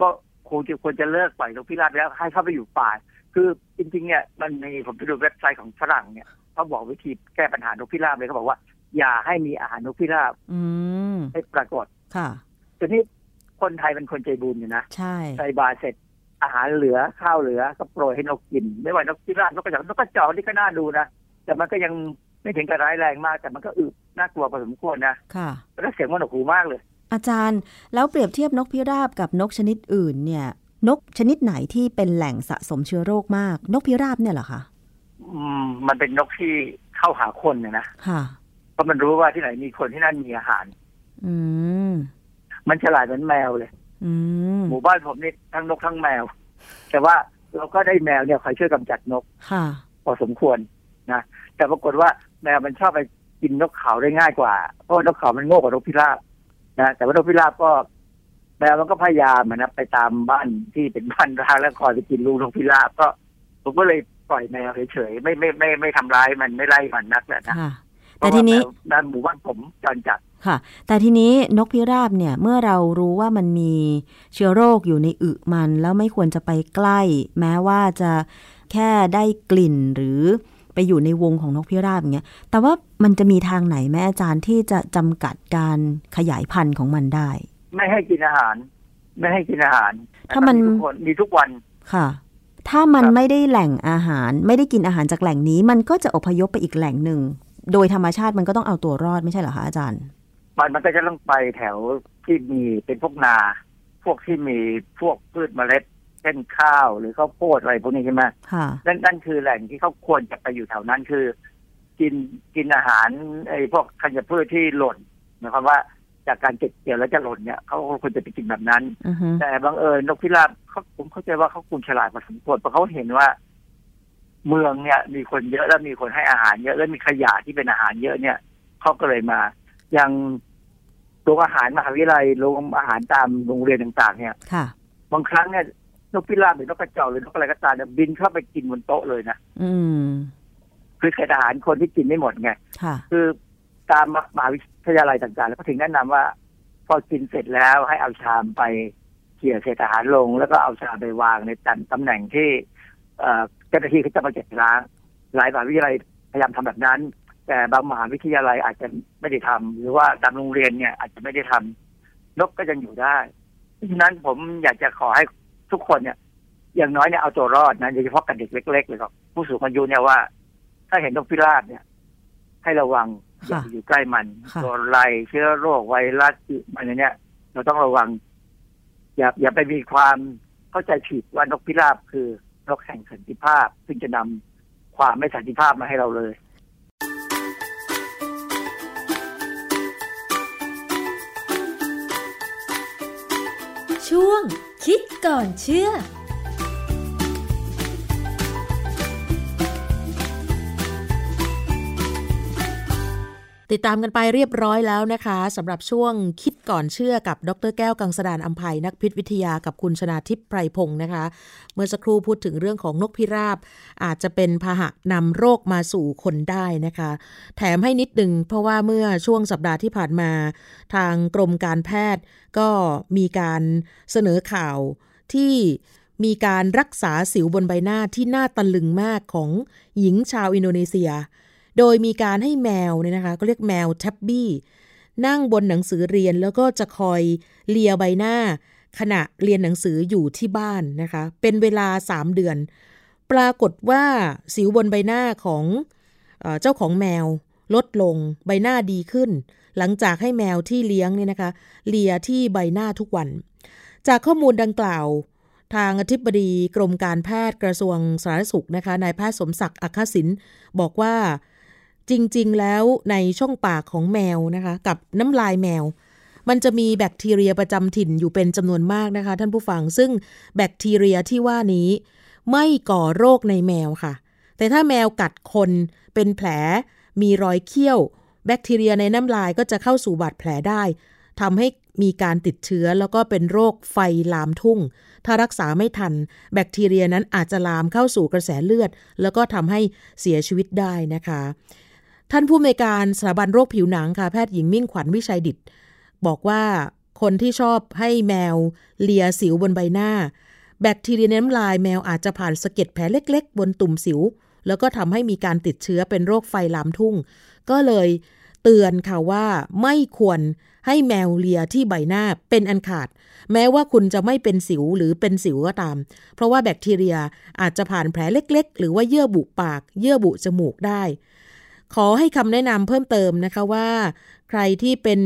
ก็คงควรจะเลิกปล่อยนกพิราบแล้วให้เข้าไปอยู่ป่าคือจริงๆเนี่ยมันมีผมไปดูเว็บไซต์ของฝรั่งเนี่ยเขาบอกวิธีแก้ปัญหานกพิราบเลยเขาบอกว่าอย่าให้มีอาหารนกพิราบอืมให้ปรากฏค่ะทีนี้คนไทยเป็นคนใจบุญอยู่นะใช่ใส่บาตรเสร็จอาหารเหลือข้าวเหลือก็โปรยให้นกกินไม่ว่านกพิราบนกกระจอกนกกระจอกนี่ก็น่าดูนะแต่มันก็ยังไม่ถึงกับร้ายแรงมากแต่มันก็อึน่ากลัวพอสมควรนะค่ะแล้วเสียงมันหนวกหูมากเลยอาจารย์แล้วเปรียบเทียบนกพิราบกับนกชนิดอื่นเนี่ยนกชนิดไหนที่เป็นแหล่งสะสมเชื้อโรคมากนกพิราบเนี่ยเหรอคะอืมมันเป็นนกที่เข้าหาคนเนี่ยนะค่ะเพราะมันรู้ว่าที่ไหนมีคนที่นั่นมีอาหารอืมมันฉลาดเหมือนแมวเลยอืมหมู่บ้านผมนี่ทั้งนกทั้งแมวแต่ว่าเราก็ได้แมวเนี่ยคอยช่วยกำจัดนกค่ะพอสมควรนะแต่ปรากฏว่าแมวมันชอบไปกินนกเขาได้ง่ายกว่าเพราะนกเขามันโง่กว่านกพิราบนะแต่ว่านกพิราบก็แมวมันก็พยายามนะไปตามบ้านที่เป็นบ้านร้างแล้วคอยไปกินลูกนกพิราบก็ผมก็เลยปล่อยแมวเฉยๆไม่ไม่ไม่ไม่ทำร้ายมันไม่ไล่มันนักแหละนะแต่ทีนี้ด้านหมู่บ้านผมจรจัดค่ะแต่ทีนี้นกพิราบเนี่ยเมื่อเรารู้ว่ามันมีเชื้อโรคอยู่ในอึมันแล้วไม่ควรจะไปใกล้แม้ว่าจะแค่ได้กลิ่นหรือไปอยู่ในวงของนกพิราบอย่างเงี้ยแต่ว่ามันจะมีทางไหนแม่อาจารย์ที่จะจำกัดการขยายพันธุ์ของมันได้ไม่ให้กินอาหารไม่ให้กินอาหารถ้ามันทุกคนมีทุกวันค่ะถ้ามันไม่ได้แหล่งอาหารไม่ได้กินอาหารจากแหล่งนี้มันก็จะอพยพไปอีกแหล่งหนึ่งโดยธรรมชาติมันก็ต้องเอาตัวรอดไม่ใช่เหรอคะอาจารย์มันมันก็จะต้องไปแถวที่มีเป็นพวกนาพวกที่มีพวกพืชเมล็ดเช่นข้าวหรือข้าวโพดอะไรพวกนี้ใช่ไหมค่ะนั่นนั่นคือแหล่งที่เขาควรจะไปอยู่แถวนั้นคือกินกินอาหารไอ้พวกธัญพืชที่หล่นหมายความว่า จากการเก็บเกี่ยวแล้วจะหล่นเนี่ยเขาควรจะไปกินแบบนั้น uh-huh. แต่บังเอิญนกพิราบเขาผมเข้าใจว่าเขาคุมฉลาดมาสมควรเพราะเขาเห็นว่าเมืองเนี่ยมีคนเยอะแล้วมีคนให้อาหารเยอะแล้วมีขยะที่เป็นอาหารเยอะเนี่ยเขาก็เลยมาอย่างโรงอาหารมหาวิทยาลัยโรงอาหารตามโรงเรียนต่างๆเนี่ยบางครั้งเนี่ยนกพิราบหรือนกกระจอกหรือนกอะไรก็ตามเนี่ยบินเข้าไปกินบนโต๊ะเลยนะคือขยะอาหารคนที่กินไม่หมดไงคือตามมหาวิทยาลัยต่างๆแล้วก็ถึงแนะนำว่าพอกินเสร็จแล้วให้เอาชามไปเขี่ยเศษอาหารลงแล้วก็เอาชามไปวางในตำแหน่งที่เจ้าหน้าที่เขาจะมาเก็บล้างหลายมหาวิทยาลัยพยายามทำแบบนั้นแต่บางมหาวิทยาลัยอาจจะไม่ได้ทำหรือว่าตามโรงเรียนเนี่ยอาจจะไม่ได้ทำนกก็ยังอยู่ได้เพราะฉะนั้นผมอยากจะขอให้ทุกคนเนี่ยอย่างน้อยเนี่ยเอาตัวรอดนะโดยเฉพาะกับเด็กเล็กๆเลยครับผู้สูงอายุเนี่ยว่าถ้าเห็นนกพิราบเนี่ยให้ระวังอย่าอยู่ใกล้มันตัวไรเชื้อโรคไวรัสอะไรเนี่ยเราต้องระวังอย่าอย่าไปมีความเข้าใจผิดว่านกพิราบคือนกแห่งสันติภาพซึ่งจะนำความไม่สันติภาพมาให้เราเลยช่วงคิดก่อนเชื่อติดตามกันไปเรียบร้อยแล้วนะคะสำหรับช่วงคิดก่อนเชื่อกับดร.แก้วกังสดาลอำไพนักพิษวิทยากับคุณชนาทิพย์ไพรพงศ์นะคะเมื่อสักครู่พูดถึงเรื่องของนกพิราบอาจจะเป็นพาหะนำโรคมาสู่คนได้นะคะแถมให้นิดนึงเพราะว่าเมื่อช่วงสัปดาห์ที่ผ่านมาทางกรมการแพทย์ก็มีการเสนอข่าวที่มีการรักษาสิวบนใบหน้าที่น่าตะลึงมากของหญิงชาวอินโดนีเซียโดยมีการให้แมวเนี่ยนะคะก็เรียกแมวแท็บบี้นั่งบนหนังสือเรียนแล้วก็จะคอยเลียใบหน้าขณะเรียนหนังสืออยู่ที่บ้านนะคะเป็นเวลาสามเดือนปรากฏว่าสิวบนใบหน้าของเอ่อเจ้าของแมวลดลงใบหน้าดีขึ้นหลังจากให้แมวที่เลี้ยงเนี่ยนะคะเลียที่ใบหน้าทุกวันจากข้อมูลดังกล่าวทางอธิบดีกรมการแพทย์กระทรวงสาธารณสุขนะคะนายแพทย์สมศักดิ์อัคคศิลป์บอกว่าจริงๆแล้วในช่องปากของแมวนะคะกับน้ำลายแมวมันจะมีแบคทีเรียประจำถิ่นอยู่เป็นจำนวนมากนะคะท่านผู้ฟังซึ่งแบคทีเรียที่ว่านี้ไม่ก่อโรคในแมวค่ะแต่ถ้าแมวกัดคนเป็นแผลมีรอยเขี้ยวแบคทีเรียในน้ำลายก็จะเข้าสู่บาดแผลได้ทำให้มีการติดเชื้อแล้วก็เป็นโรคไฟลามทุ่งถ้ารักษาไม่ทันแบคทีเรียนั้นอาจจะลามเข้าสู่กระแสเลือดแล้วก็ทำให้เสียชีวิตได้นะคะท่านผู้อำนวยการสถาบันโรคผิวหนังค่ะแพทย์หญิงมิ่งขวัญวิชัยดิษฐ์บอกว่าคนที่ชอบให้แมวเลียสิวบนใบหน้าแบคทีเรียในน้ำลายแมวอาจจะผ่านสะเก็ดแผลเล็กๆบนตุ่มสิวแล้วก็ทำให้มีการติดเชื้อเป็นโรคไฟลามทุ่งก็เลยเตือนค่ะว่าไม่ควรให้แมวเลียที่ใบหน้าเป็นอันขาดแม้ว่าคุณจะไม่เป็นสิวหรือเป็นสิวก็ตามเพราะว่าแบคทีเรียอาจจะผ่านแผลเล็กๆหรือว่าเยื่อบุปากเยื่อบุจมูกได้ขอให้คำแนะนำเพิ่มเติมนะคะว่าใครที่เป็น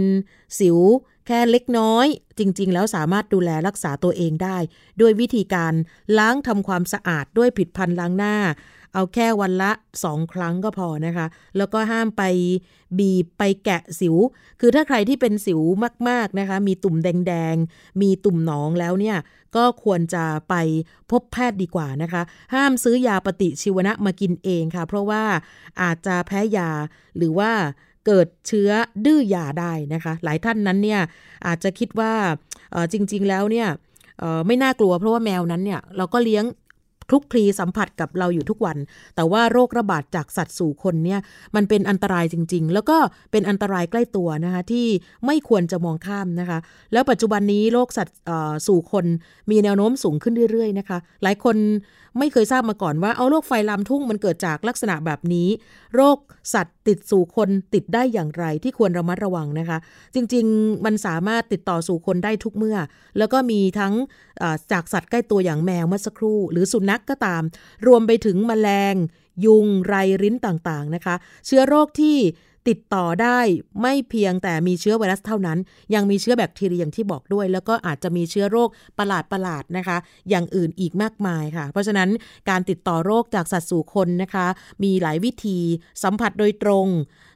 สิวแค่เล็กน้อยจริงๆแล้วสามารถดูแลรักษาตัวเองได้ด้วยวิธีการล้างทำความสะอาดด้วยผลิตภัณฑ์ล้างหน้าเอาแค่วันละสองครั้งก็พอนะคะแล้วก็ห้ามไปบีบไปแกะสิวคือถ้าใครที่เป็นสิวมากๆนะคะมีตุ่มแดงๆมีตุ่มหนองแล้วเนี่ยก็ควรจะไปพบแพทย์ดีกว่านะคะห้ามซื้อยาปฏิชีวนะมากินเองค่ะเพราะว่าอาจจะแพ้ยาหรือว่าเกิดเชื้อดื้อยาได้นะคะหลายท่านนั้นเนี่ยอาจจะคิดว่าจริงๆแล้วเนี่ยไม่น่ากลัวเพราะว่าแมวนั้นเนี่ยเราก็เลี้ยงคลุกคลีสัมผัสกับเราอยู่ทุกวันแต่ว่าโรคระบาดจากสัตว์สู่คนเนี่ยมันเป็นอันตรายจริงๆแล้วก็เป็นอันตรายใกล้ตัวนะคะที่ไม่ควรจะมองข้ามนะคะแล้วปัจจุบันนี้โรคสัตว์สู่คนมีแนวโน้มสูงขึ้นเรื่อยๆนะคะหลายคนไม่เคยทราบมาก่อนว่าเอาโรคไฟลามทุ่งมันเกิดจากลักษณะแบบนี้โรคสัตว์ติดสู่คนติดได้อย่างไรที่ควรระมัดระวังนะคะจริงๆมันสามารถติดต่อสู่คนได้ทุกเมื่อแล้วก็มีทั้งจากสัตว์ใกล้ตัวอย่างแมวเมื่อสักครู่หรือสุนัขก็ตามรวมไปถึงแมลงยุงไรริ้นต่างๆนะคะเชื้อโรคที่ติดต่อได้ไม่เพียงแต่มีเชื้อไวรัสเท่านั้นยังมีเชื้อแบคทีเรียอย่างที่บอกด้วยแล้วก็อาจจะมีเชื้อโรคประหลาดๆนะคะอย่างอื่นอีกมากมายค่ะเพราะฉะนั้นการติดต่อโรคจากสัตว์สู่คนนะคะมีหลายวิธีสัมผัสโดยตรง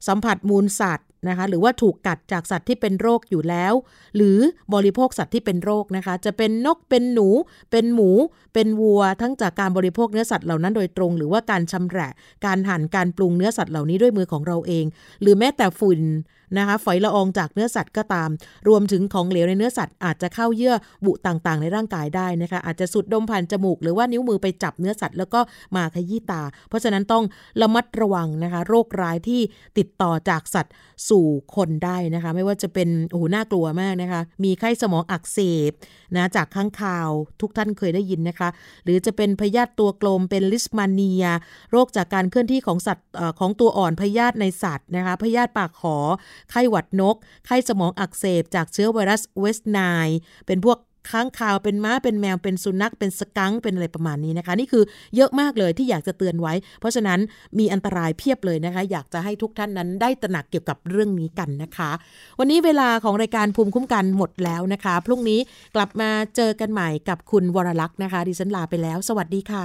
สัมผัสมูลสัตว์ นะคะหรือว่าถูกกัดจากสัตว์ที่เป็นโรคอยู่แล้วหรือบริโภคสัตว์ที่เป็นโรคนะคะจะเป็นนกเป็นหนูเป็นหมูเป็นวัวทั้งจากการบริโภคเนื้อสัตว์เหล่านั้นโดยตรงหรือว่าการชำแหละการหั่นการปรุงเนื้อสัตว์เหล่านี้ด้วยมือของเราเองหรือแม้แต่ฝุ่นนะคะฝอยละอองจากเนื้อสัตว์ก็ตามรวมถึงของเหลวในเนื้อสัตว์อาจจะเข้าเยื่อบุต่างๆในร่างกายได้นะคะอาจจะสูดดมผ่านจมูกหรือว่านิ้วมือไปจับเนื้อสัตว์แล้วก็มาขยี้ตาเพราะฉะนั้นต้องระมัดระวังนะคะโรคร้ายที่ติดต่อจากสัตว์สู่คนได้นะคะไม่ว่าจะเป็นโอ้โหน่ากลัวมากนะคะมีไข้สมองอักเสบนะจากข้างข่าวทุกท่านเคยได้ยินนะคะหรือจะเป็นพยาธิตัวกลมเป็นลิสมาเนียโรคจากการเคลื่อนที่ของสัตว์ของตัวอ่อนพยาธิในสัตว์นะคะพยาธิปากขอไข้หวัดนกไข้สมองอักเสบจากเชื้อไวรัสเวสต์ไนล์เป็นพวกค้างคาวเป็นม้าเป็นแมวเป็นสุนัขเป็นสกังค์เป็นอะไรประมาณนี้นะคะนี่คือเยอะมากเลยที่อยากจะเตือนไว้เพราะฉะนั้นมีอันตรายเพียบเลยนะคะอยากจะให้ทุกท่านนั้นได้ตระหนักเกี่ยวกับเรื่องนี้กันนะคะวันนี้เวลาของรายการภูมิคุ้มกันหมดแล้วนะคะพรุ่งนี้กลับมาเจอกันใหม่กับคุณวรลักษณ์นะคะดิฉันลาไปแล้วสวัสดีค่ะ